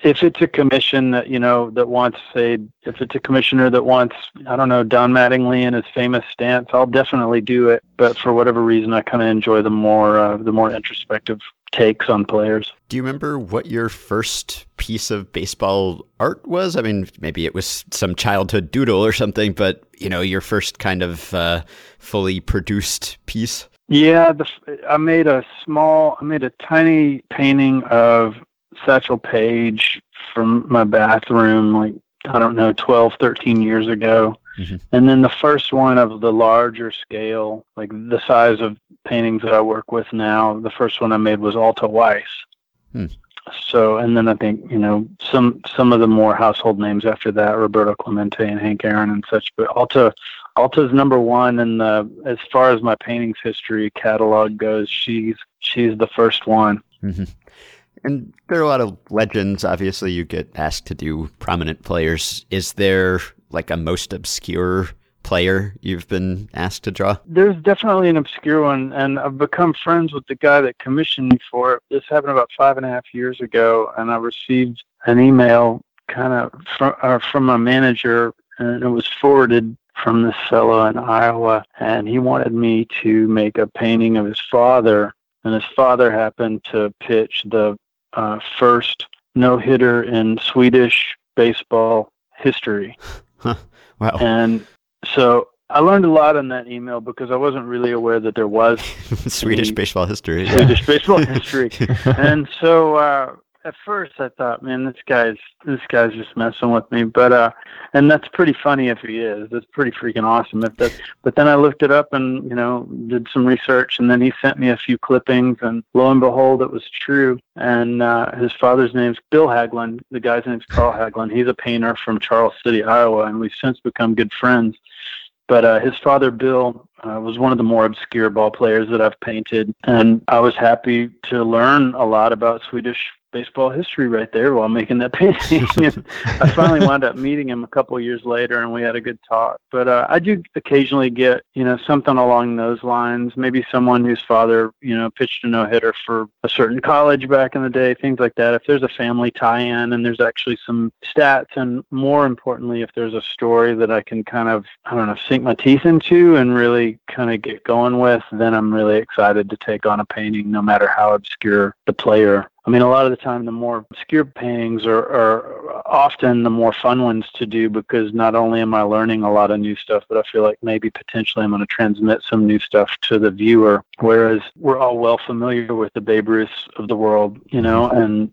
If it's a commission that, you know, that wants, say, if it's a commissioner that wants, I don't know, Don Mattingly and his famous stance, I'll definitely do it. But for whatever reason, I kind of enjoy the more introspective takes on players. Do you remember what your first piece of baseball art was? I mean, maybe it was some childhood doodle or something, but, you know, your first kind of fully produced piece? Yeah, I made a tiny painting of Satchel Paige from my bathroom, like, I don't know, 12, 13 years ago. Mm-hmm. And then the first one of the larger scale, like the size of paintings that I work with now, the first one I made was Alta Weiss. So, and then I think, you know, some of the more household names after that, Roberto Clemente and Hank Aaron and such, but Alta's number one. And as far as my paintings history catalog goes, she's the first one. Mm-hmm. And there are a lot of legends. Obviously, you get asked to do prominent players. Is there like a most obscure player you've been asked to draw? There's definitely an obscure one, and I've become friends with the guy that commissioned me for it. This happened about 5.5 years ago, and I received an email kind of from a manager, and it was forwarded from this fellow in Iowa, and he wanted me to make a painting of his father, and his father happened to pitch the first no-hitter in Swedish baseball history. Huh. Wow. And so I learned a lot in that email because I wasn't really aware that there was Swedish baseball history. And so at first I thought, man, this guy's just messing with me. But and that's pretty funny if he is. That's pretty freaking awesome if that. But then I looked it up and, you know, did some research, and then he sent me a few clippings, and lo and behold, it was true. And his father's name's Bill Haglund. The guy's name's Carl Haglund. He's a painter from Charles City, Iowa, and we've since become good friends. But his father, Bill, was one of the more obscure ball players that I've painted, and I was happy to learn a lot about Swedish baseball history right there while making that painting. I finally wound up meeting him a couple years later, and we had a good talk. But I do occasionally get, you know, something along those lines, maybe someone whose father, you know, pitched a no-hitter for a certain college back in the day, things like that. If there's a family tie-in and there's actually some stats, and more importantly, if there's a story that I can kind of, I don't know, sink my teeth into and really kind of get going with, then I'm really excited to take on a painting, no matter how obscure the player. I mean, a lot of the time, the more obscure paintings are often the more fun ones to do, because not only am I learning a lot of new stuff, but I feel like maybe potentially I'm going to transmit some new stuff to the viewer, whereas we're all well familiar with the Babe Ruths of the world, you know, and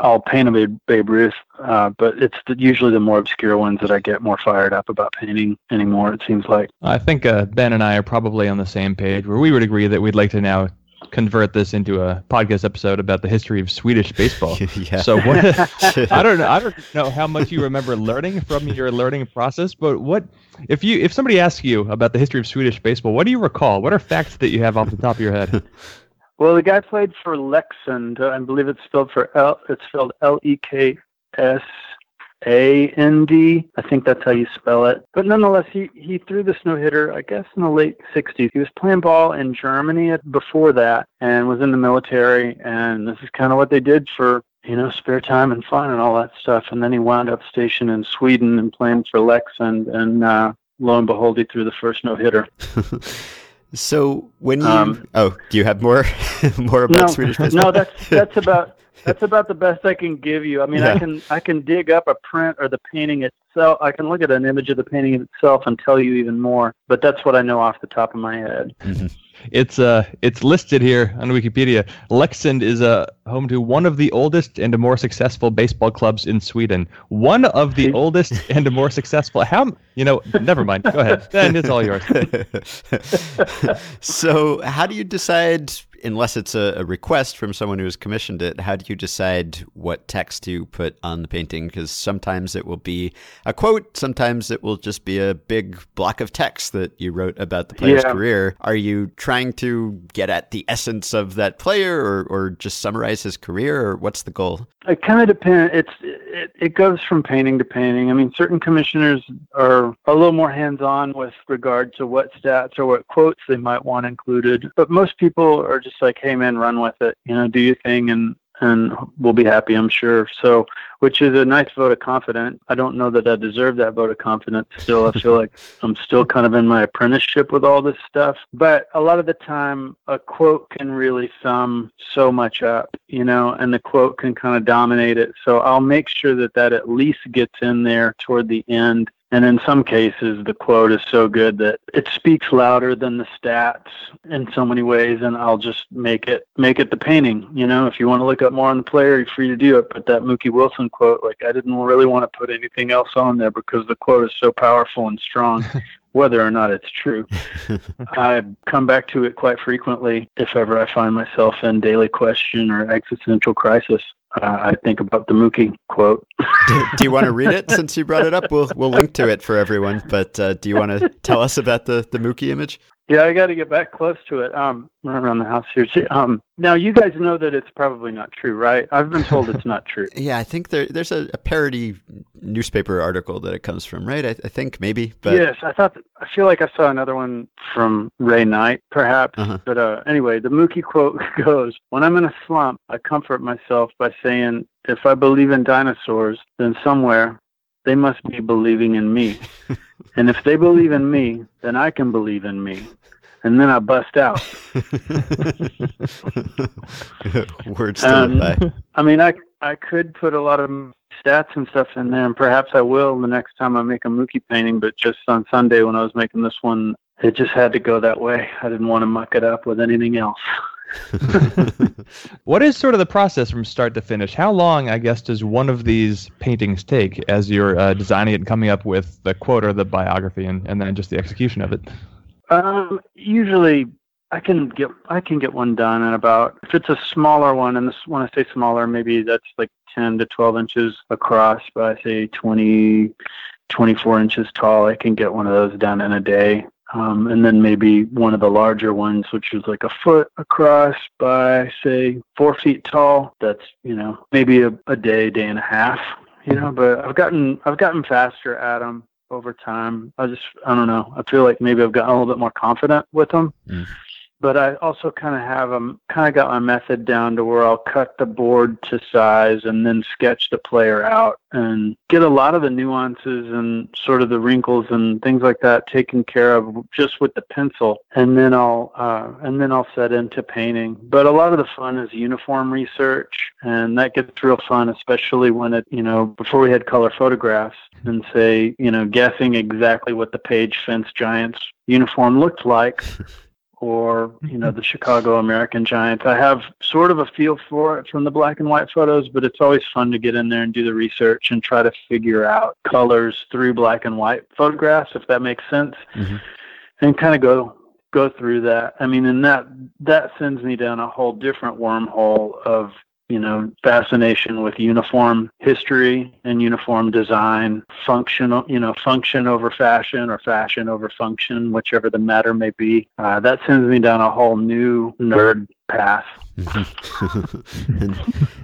I'll paint a Babe Ruth, but it's usually the more obscure ones that I get more fired up about painting anymore, it seems like. I think Ben and I are probably on the same page, where we would agree that we'd like to now convert this into a podcast episode about the history of Swedish baseball. Yeah. So what, I don't know how much you remember learning from your learning process, but what if somebody asks you about the history of Swedish baseball, what do you recall? What are facts that you have off the top of your head? Well, the guy played for Leksand. I believe it's spelled Leksand. I think that's how you spell it. But nonetheless, he threw this no-hitter, I guess, in the late 60s. He was playing ball in Germany before that and was in the military. And this is kind of what they did for, you know, spare time and fun and all that stuff. And then he wound up stationed in Sweden and playing for Leksand. And lo and behold, he threw the first no-hitter. So when you do you have more about Swedish baseball? No, that's about the best I can give you. I mean, yeah. I can dig up a print or the painting itself. I can look at an image of the painting itself and tell you even more, but that's what I know off the top of my head. Mm-hmm. It's listed here on Wikipedia. Leksand is home to one of the oldest and more successful baseball clubs in Sweden. One of the oldest and more successful. How, you know, never mind. Go ahead. Ben, it's all yours. So how do you decide, unless it's a request from someone who has commissioned it, how do you decide what text you put on the painting? Because sometimes it will be a quote, sometimes it will just be a big block of text that you wrote about the player's career. Are you trying to get at the essence of that player, or just summarize his career, or what's the goal? It kind of depends. It goes from painting to painting. I mean, certain commissioners are a little more hands-on with regard to what stats or what quotes they might want included, but most people are just like, hey man, run with it, you know, do your thing, and we'll be happy, I'm sure. So, which is a nice vote of confidence. I don't know that I deserve that vote of confidence still. I feel like I'm still kind of in my apprenticeship with all this stuff. But a lot of the time, a quote can really sum so much up, you know, and the quote can kind of dominate it. So I'll make sure that at least gets in there toward the end. And in some cases, the quote is so good that it speaks louder than the stats in so many ways, and I'll just make it the painting. You know, if you want to look up more on the player, you're free to do it. But that Mookie Wilson quote, like, I didn't really want to put anything else on there because the quote is so powerful and strong, whether or not it's true. I come back to it quite frequently if ever I find myself in daily question or existential crisis. I think about the Mookie quote. Do you want to read it since you brought it up? We'll link to it for everyone. But do you want to tell us about the Mookie image? Yeah, I got to get back close to it. Run around the house here. Now, you guys know that it's probably not true, right? I've been told it's not true. Yeah, I think there's a parody newspaper article that it comes from, right? I think maybe. But... Yes, I feel like I saw another one from Ray Knight, perhaps. Uh-huh. But anyway, the Mookie quote goes, "When I'm in a slump, I comfort myself by saying, if I believe in dinosaurs, then somewhere they must be believing in me. And if they believe in me, then I can believe in me. And then I bust out." Words to live by. I mean, I could put a lot of stats and stuff in there, and perhaps I will the next time I make a Mookie painting, but just on Sunday when I was making this one, it just had to go that way. I didn't want to muck it up with anything else. What is sort of the process from start to finish? How long, I guess, does one of these paintings take as you're designing it and coming up with the quote or the biography and then just the execution of it? Usually I can get one done in about, if it's a smaller one, and this, when I say smaller, maybe that's like 10 to 12 inches across by, say, 24 inches tall, I can get one of those done in a day. And then maybe one of the larger ones, which is like a foot across by, say, 4 feet tall. That's, maybe a day and a half, but I've gotten faster at them over time. I don't know. I feel like maybe I've gotten a little bit more confident with them, but I also kind of got my method down to where I'll cut the board to size and then sketch the player out and get a lot of the nuances and sort of the wrinkles and things like that taken care of just with the pencil. And then I'll set into painting. But a lot of the fun is uniform research, and that gets real fun, especially when it, before we had color photographs, and say, guessing exactly what the Page Fence Giants uniform looked like. Or, the Chicago American Giants. I have sort of a feel for it from the black and white photos, but it's always fun to get in there and do the research and try to figure out colors through black and white photographs, if that makes sense, and kind of go through that. I mean, and that sends me down a whole different wormhole of, fascination with uniform history and uniform design, functional, function over fashion or fashion over function, whichever the matter may be. That sends me down a whole new nerd path.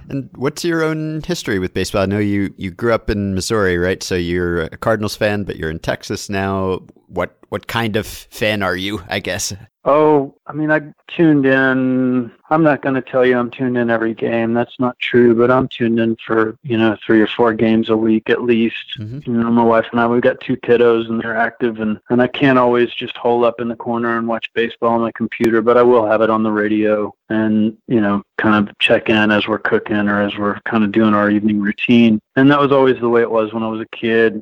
And what's your own history with baseball? I know you grew up in Missouri, right? So you're a Cardinals fan, but you're in Texas now. What kind of fan are you, I guess? Oh, I mean, I tuned in. I'm not going to tell you I'm tuned in every game. That's not true, but I'm tuned in for, 3 or 4 games a week at least. Mm-hmm. My wife and I, we've got 2 kiddos and they're active, and I can't always just hole up in the corner and watch baseball on my computer, but I will have it on the radio and, kind of check in as we're cooking or as we're kind of doing our evening routine. And that was always the way it was when I was a kid.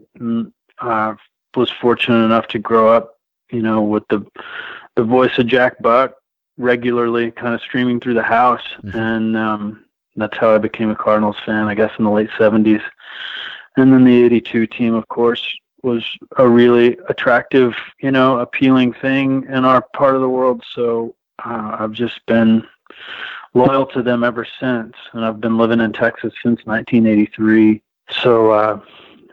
I was fortunate enough to grow up, with the voice of Jack Buck regularly kind of streaming through the house. Mm-hmm. And that's how I became a Cardinals fan, I guess, in the late 70s. And then the 82 team, of course, was a really attractive, appealing thing in our part of the world. So I've just been loyal to them ever since. And I've been living in Texas since 1983. So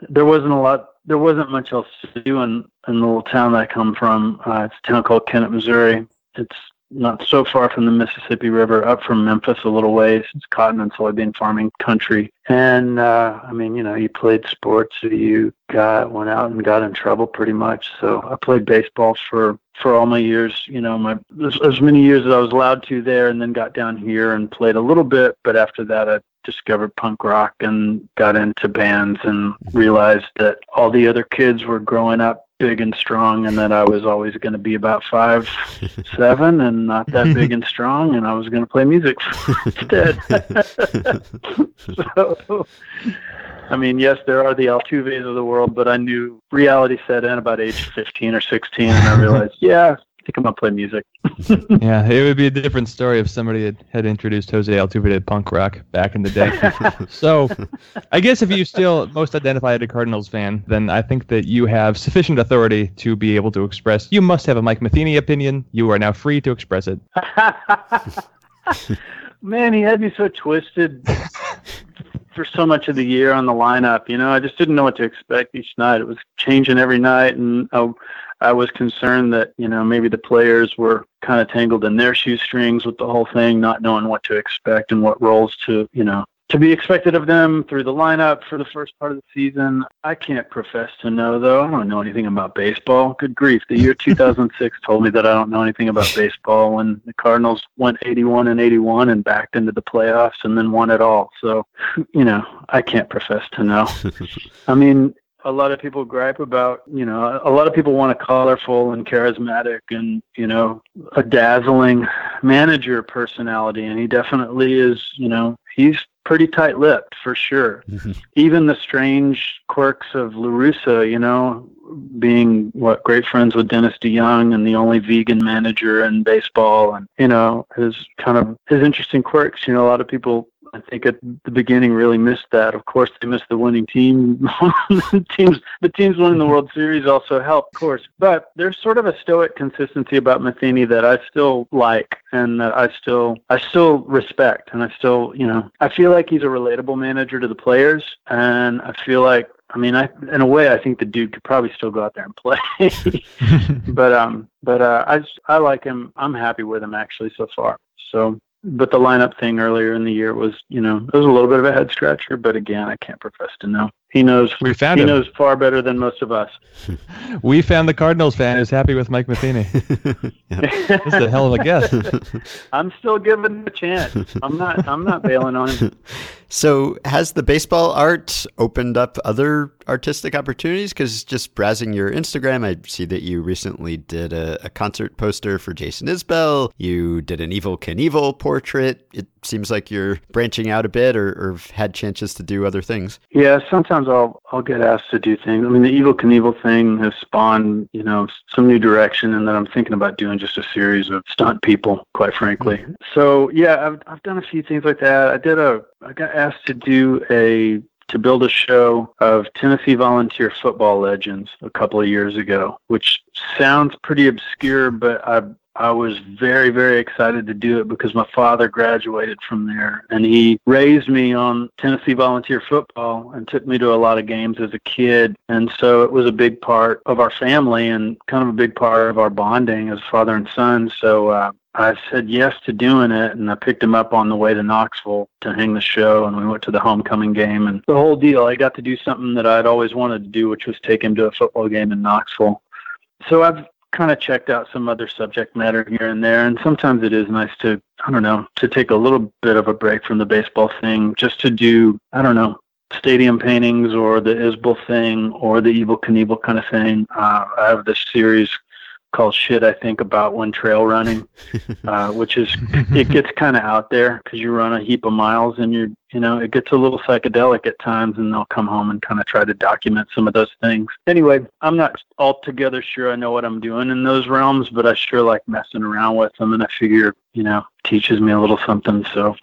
there wasn't much else to do in the little town that I come from. It's a town called Kennett, Missouri. It's not so far from the Mississippi River, up from Memphis a little ways. It's cotton and soybean farming country. And, you played sports. You went out and got in trouble pretty much. So I played baseball for all my years, as many years as I was allowed to there, and then got down here and played a little bit. But after that, I discovered punk rock and got into bands and realized that all the other kids were growing up big and strong, and that I was always going to be about 5'7" and not that big and strong, and I was going to play music instead. So, I mean, yes, there are the Altuves of the world, but I knew reality set in about age 15 or 16, and I realized, I think I'm going to play music. Yeah, it would be a different story if somebody had introduced Jose Altuve to punk rock back in the day. So I guess if you still most identify as a Cardinals fan, then I think that you have sufficient authority to be able to express. You must have a Mike Matheny opinion. You are now free to express it. Man, he had me so twisted. for so much of the year on the lineup. You know, I just didn't know what to expect each night. It was changing every night, and I was concerned that, you know, maybe the players were kind of tangled in their shoestrings with the whole thing, not knowing what to expect and what roles to, you know, to be expected of them through the lineup for the first part of the season. I can't profess to know, though. I don't know anything about baseball. Good grief. The year 2006 told me that I don't know anything about baseball when the Cardinals went 81-81 and backed into the playoffs and then won it all. So, you know, I can't profess to know. I mean, a lot of people gripe about, you know, a lot of people want a colorful and charismatic and, you know, a dazzling manager personality. And he definitely is, you know, he's pretty tight-lipped for sure. Mm-hmm. Even the strange quirks of La Russa, you know, being great friends with Dennis DeYoung and the only vegan manager in baseball, and, you know, his interesting quirks. You know, a lot of people, I think, at the beginning really missed that. Of course, they missed the winning team. The teams winning the World Series also helped, of course. But there's sort of a stoic consistency about Matheny that I still like and that I still respect. And I still, you know, I feel like he's a relatable manager to the players. And I feel like, I mean, in a way, I think the dude could probably still go out there and play. I like him. I'm happy with him, actually, so far. But the lineup thing earlier in the year was, you know, it was a little bit of a head scratcher, but again, I can't profess to know. He knows far better than most of us. We found the Cardinals fan who's happy with Mike Matheny. That's a hell of a guess. I'm still giving him a chance. I'm not bailing on him. So has the baseball art opened up other artistic opportunities? Because just browsing your Instagram, I see that you recently did a concert poster for Jason Isbell. You did an Evel Knievel portrait. It seems like you're branching out a bit or had chances to do other things. Yeah, sometimes I'll get asked to do things. I mean, the Evel Knievel thing has spawned, you know, some new direction, and then I'm thinking about doing just a series of stunt people, quite frankly. Mm-hmm. So, yeah, I've done a few things like that. I got asked to do to build a show of Tennessee Volunteer football legends a couple of years ago, which sounds pretty obscure, but I was very, very excited to do it because my father graduated from there, and he raised me on Tennessee Volunteer football and took me to a lot of games as a kid. And so it was a big part of our family and kind of a big part of our bonding as father and son. So I said yes to doing it, and I picked him up on the way to Knoxville to hang the show, and we went to the homecoming game and the whole deal. I got to do something that I'd always wanted to do, which was take him to a football game in Knoxville. So I've kind of checked out some other subject matter here and there, and sometimes it is nice to, I don't know, to take a little bit of a break from the baseball thing just to do, I don't know, stadium paintings or the Isbell thing or the Evel Knievel kind of thing. I have this series called Shit I Think About When Trail Running, which is, it gets kind of out there because you run a heap of miles and you're, you know, it gets a little psychedelic at times, and they'll come home and kind of try to document some of those things. Anyway, I'm not altogether sure I know what I'm doing in those realms, but I sure like messing around with them, and I figure, you know, teaches me a little something. So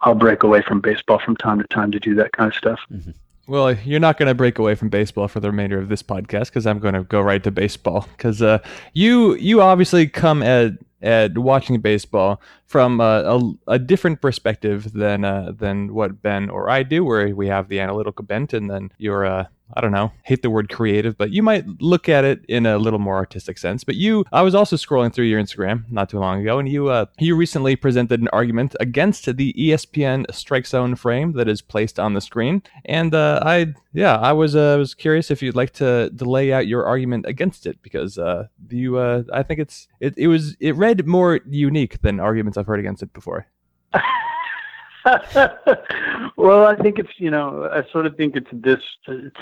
I'll break away from baseball from time to time to do that kind of stuff. Mm-hmm. Well, you're not going to break away from baseball for the remainder of this podcast because I'm going to go right to baseball because you obviously come at watching baseball from a different perspective than what Ben or I do, where we have the analytical bent, and then you're I don't know, hate the word creative, but you might look at it in a little more artistic sense. But I was also scrolling through your Instagram not too long ago, and you recently presented an argument against the ESPN strike zone frame that is placed on the screen. And I was curious if you'd like to lay out your argument against it, because I think it read more unique than arguments I've heard against it before. Well, I think it's, you know, I sort of think it's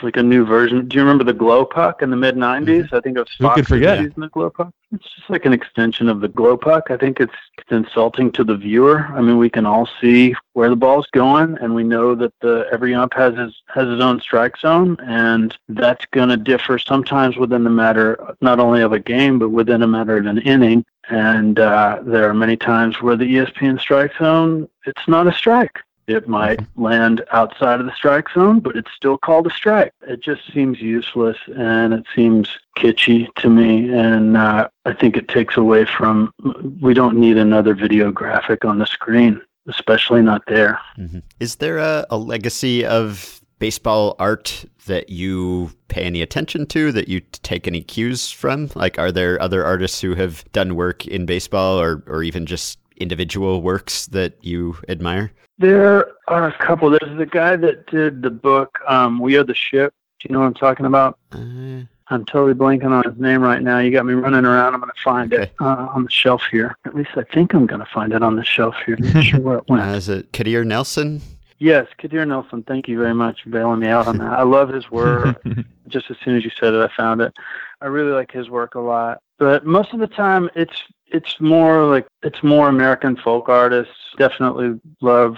like a new version. Do you remember the glow puck in the mid-90s? I think it was Fox using the glow puck. It's just like an extension of the glow puck. I think it's insulting to the viewer. I mean, we can all see where the ball's going, and we know that every ump has his own strike zone, and that's going to differ sometimes within the matter, not only of a game, but within a matter of an inning. And there are many times where the ESPN strike zone, it's not a strike. It might land outside of the strike zone, but it's still called a strike. It just seems useless, and it seems kitschy to me, and I think it takes away from, we don't need another video graphic on the screen. especially not there. Mm-hmm. Is there a legacy of baseball art that you pay any attention to, that you take any cues from? Like, are there other artists who have done work in baseball, or even just individual works that you admire? There are a couple. There's the guy that did the book, We Are the Ship. Do you know what I'm talking about? I'm totally blanking on his name right now. You got me running around. I'm going to find it on the shelf here. At least I think I'm going to find it on the shelf here. I'm not sure where it went. Is it Kadir Nelson? Yes, Kadir Nelson. Thank you very much for bailing me out on that. I love his work. Just as soon as you said it, I found it. I really like his work a lot. But most of the time, it's more American folk artists. Definitely love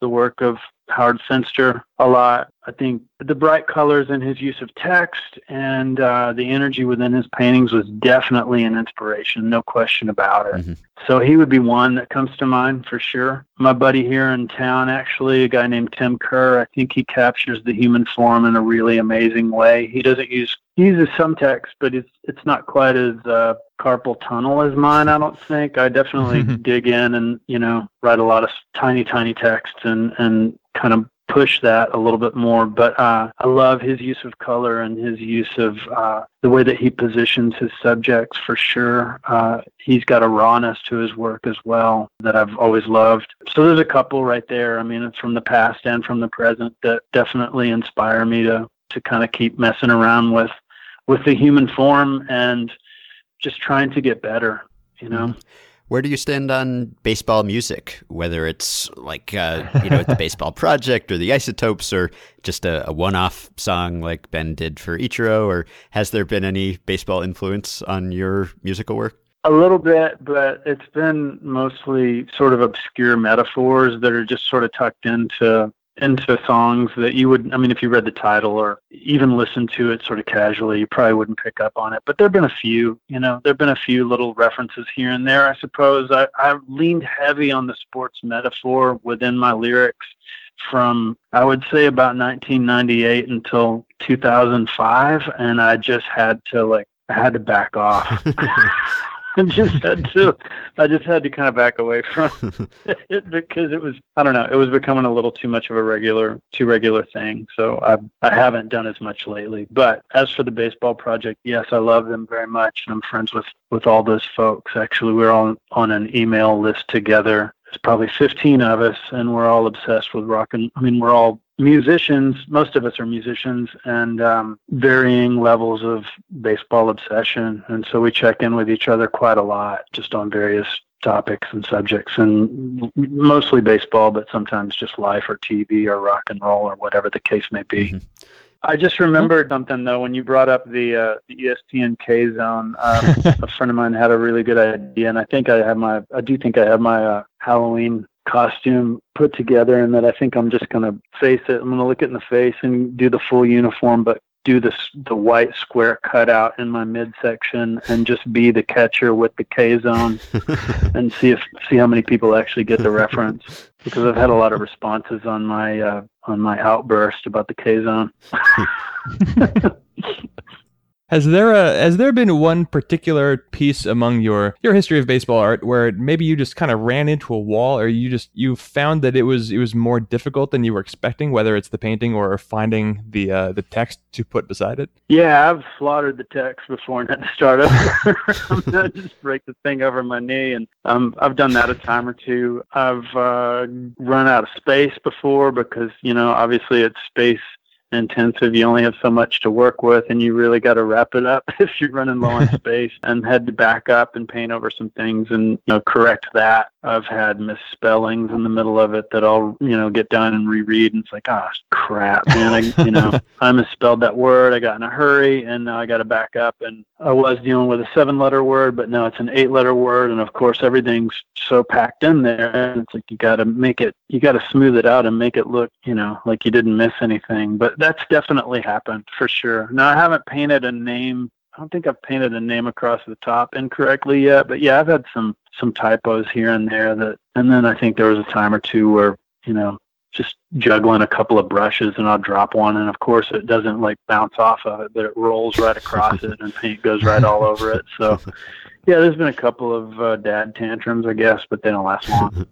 the work of Howard Finster a lot. I think the bright colors in his use of text and the energy within his paintings was definitely an inspiration, no question about it. Mm-hmm. So he would be one that comes to mind for sure. My buddy here in town, actually, a guy named Tim Kerr, I think he captures the human form in a really amazing way. He uses some text, but it's not quite as carpal tunnel as mine, I don't think. I definitely dig in and, write a lot of tiny texts and kind of push that a little bit more. But I love his use of color and his use of the way that he positions his subjects for sure. He's got a rawness to his work as well that I've always loved. So there's a couple right there. I mean, it's from the past and from the present that definitely inspire me to kind of keep messing around with the human form and just trying to get better, Where do you stand on baseball music, whether it's like, the Baseball Project or the Isotopes or just a one-off song like Ben did for Ichiro? Or has there been any baseball influence on your musical work? A little bit, but it's been mostly sort of obscure metaphors that are just sort of tucked into songs that you would, if you read the title or even listened to it sort of casually, you probably wouldn't pick up on it. But there've been a few little references here and there, I suppose. I've leaned heavy on the sports metaphor within my lyrics from, I would say, about 1998 until 2005. And I just had to back off. I just had to kind of back away from it because it was becoming a little too much of a regular thing. So I haven't done as much lately. But as for the Baseball Project, yes, I love them very much. And I'm friends with all those folks. Actually, we're all on an email list together. There's probably 15 of us, and we're all obsessed with rock. And we're all musicians. Most of us are musicians, and varying levels of baseball obsession. And so we check in with each other quite a lot, just on various topics and subjects, and mostly baseball, but sometimes just life or TV or rock and roll or whatever the case may be. Mm-hmm. I just remembered something, though, when you brought up the ESPN K-Zone. A friend of mine had a really good idea, and I do think I have my Halloween costume put together, and that I think I'm just going to face it. I'm going to look it in the face and do the full uniform, but do the white square cutout in my midsection and just be the catcher with the K-Zone and see how many people actually get the reference, because I've had a lot of responses on my outburst about the K-Zone. Has there been one particular piece among your history of baseball art where maybe you just kind of ran into a wall, or you found that it was more difficult than you were expecting, whether it's the painting or finding the text to put beside it? Yeah, I've slaughtered the text before and had to start over. I'm gonna just break the thing over my knee, and I've done that a time or two. I've run out of space before because obviously it's space intensive. You only have so much to work with, and you really got to wrap it up if you're running low on space, and had to back up and paint over some things and correct that. I've had misspellings in the middle of it that I'll get done and reread, and it's like, oh crap, man, I misspelled that word. I got in a hurry, and now I got to back up, and I was dealing with a 7-letter word, but now it's an 8-letter word, and of course everything's so packed in there, and it's like you got to smooth it out and make it look like you didn't miss anything. But that's definitely happened for sure. Now, I haven't painted a name. I don't think I've painted a name across the top incorrectly yet, but yeah, I've had some typos here and there, and then I think there was a time or two where, just juggling a couple of brushes, and I'll drop one, and of course it doesn't like bounce off of it, but it rolls right across it, and paint goes right all over it. So yeah, there's been a couple of dad tantrums, I guess, but they don't last long.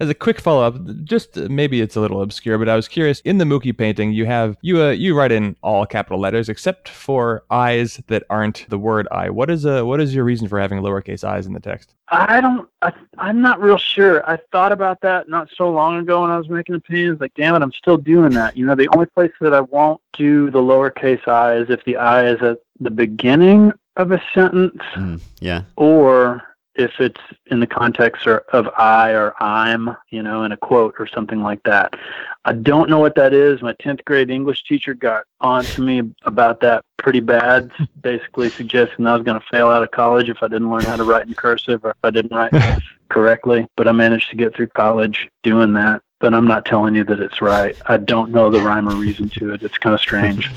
As a quick follow-up, just maybe it's a little obscure, but I was curious. In the Mookie painting, you have you write in all capital letters except for I's that aren't the word I. What is your reason for having lowercase I's in the text? I'm not real sure. I thought about that not so long ago when I was making opinions. Like, damn it, I'm still doing that. You know, the only place that I won't do the lowercase I is if the I is at the beginning of a sentence. Yeah. Or if it's in the context of I or I'm, you know, in a quote or something like that. I don't know what that is. My 10th grade English teacher got on to me about that pretty bad, basically suggesting I was going to fail out of college if I didn't learn how to write in cursive or if I didn't write correctly. But I managed to get through college doing that. But I'm not telling you that it's right. I don't know the rhyme or reason to it. It's kind of strange.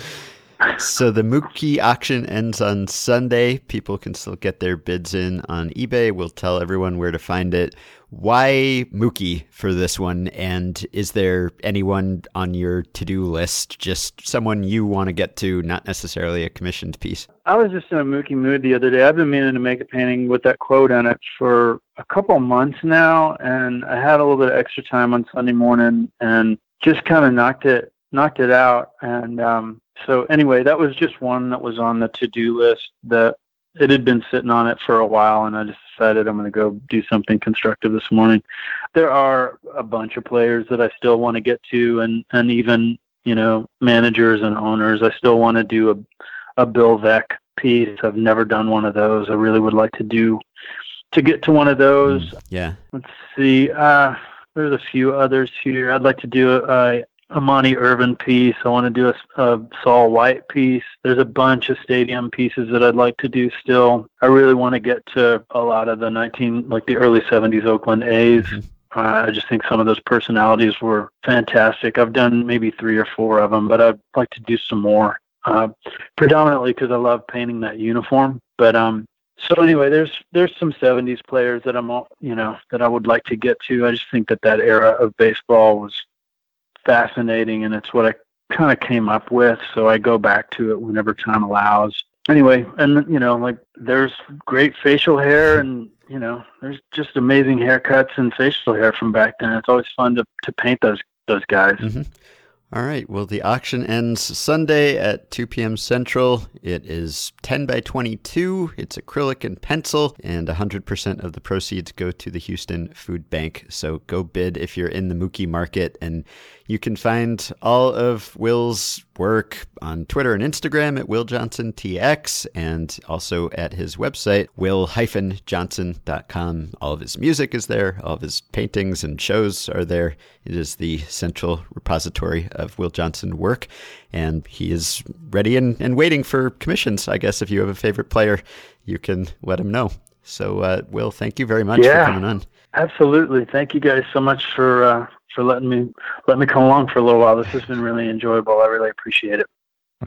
So the Mookie auction ends on Sunday. People can still get their bids in on eBay. We'll tell everyone where to find it. Why Mookie for this one? And is there anyone on your to-do list? Just someone you want to get to, not necessarily a commissioned piece. I was just in a Mookie mood the other day. I've been meaning to make a painting with that quote in it for a couple months now. And I had a little bit of extra time on Sunday morning and just kind of knocked it out. And, so anyway, that was just one that was on the to-do list that it had been sitting on it for a while, and I just decided I'm going to go do something constructive this morning. There are a bunch of players that I still want to get to, and even, you know, managers and owners. I still want to do a Bill Veeck piece. I've never done one of those. I really would like to get to one of those. Yeah. Let's see. There's a few others here. I'd like to do a Monty Irvin piece. I want to do a Saul White piece. There's a bunch of stadium pieces that I'd like to do still. I really want to get to a lot of the early 70s Oakland A's. I just think some of those personalities were fantastic. I've done maybe 3 or 4 of them, but I'd like to do some more, predominantly because I love painting that uniform. But so anyway, there's some 70s players that that I would like to get to. I just think that era of baseball was fascinating, and it's what I kind of came up with, so I go back to it whenever time allows. Anyway, and you know, like, there's great facial hair, and you know, there's just amazing haircuts and facial hair from back then. It's always fun to paint those guys. Mm-hmm. All right, well, the auction ends Sunday at 2 p.m. Central. It is 10 by 22. It's acrylic and pencil, and 100% of the proceeds go to the Houston Food Bank. So go bid if you're in the Mookie market, and you can find all of Will's work on Twitter and Instagram at WillJohnsonTX, and also at his website, will-johnson.com. All of his music is there. All of his paintings and shows are there. It is the central repository of Will Johnson work, and he is ready and waiting for commissions. I guess if you have a favorite player, you can let him know. So, Will, thank you very much for coming on. Absolutely. Thank you guys so much for letting me come along for a little while. This has been really enjoyable. I really appreciate it.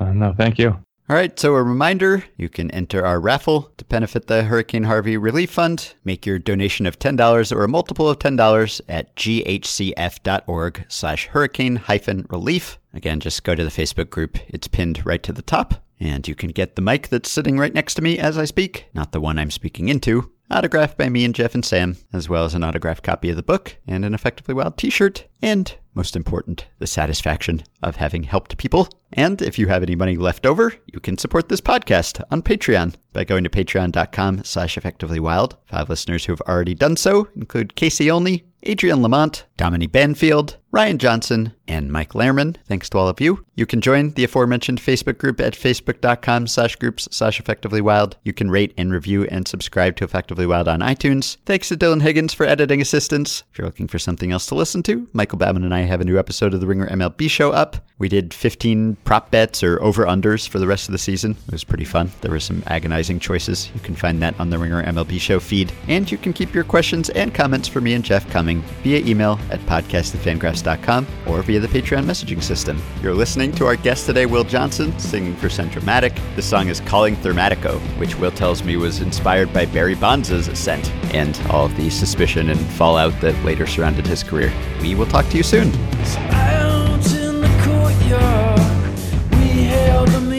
No, thank you. All right, so a reminder, you can enter our raffle to benefit the Hurricane Harvey Relief Fund. Make your donation of $10 or a multiple of $10 at ghcf.org/hurricane-relief. Again, just go to the Facebook group. It's pinned right to the top. And you can get the mic that's sitting right next to me as I speak, not the one I'm speaking into, autographed by me and Jeff and Sam, as well as an autographed copy of the book and an Effectively Wild t-shirt, and, most important, the satisfaction of having helped people. And if you have any money left over, you can support this podcast on Patreon by going to patreon.com/effectivelywild. 5 listeners who have already done so include Casey Olney, Adrian Lamont, Dominique Banfield, Ryan Johnson, and Mike Lehrman. Thanks to all of you. You can join the aforementioned Facebook group at facebook.com/groups/effectivelywild. You can rate and review and subscribe to Effectively Wild on iTunes. Thanks to Dylan Higgins for editing assistance. If you're looking for something else to listen to, Michael Babin and I have a new episode of The Ringer MLB show up. We did 15 prop bets or over-unders for the rest of the season. It was pretty fun. There were some agonizing choices. You can find that on The Ringer MLB show feed. And you can keep your questions and comments for me and Jeff coming via email at podcast@fangraphs.com. SunTrust.com or via the Patreon messaging system. You're listening to our guest today, Will Johnson, singing for Centromatic. The song is Calling Thermatico, which Will tells me was inspired by Barry Bonds's ascent and all of the suspicion and fallout that later surrounded his career. We will talk to you soon. Out in the courtyard, we hailed the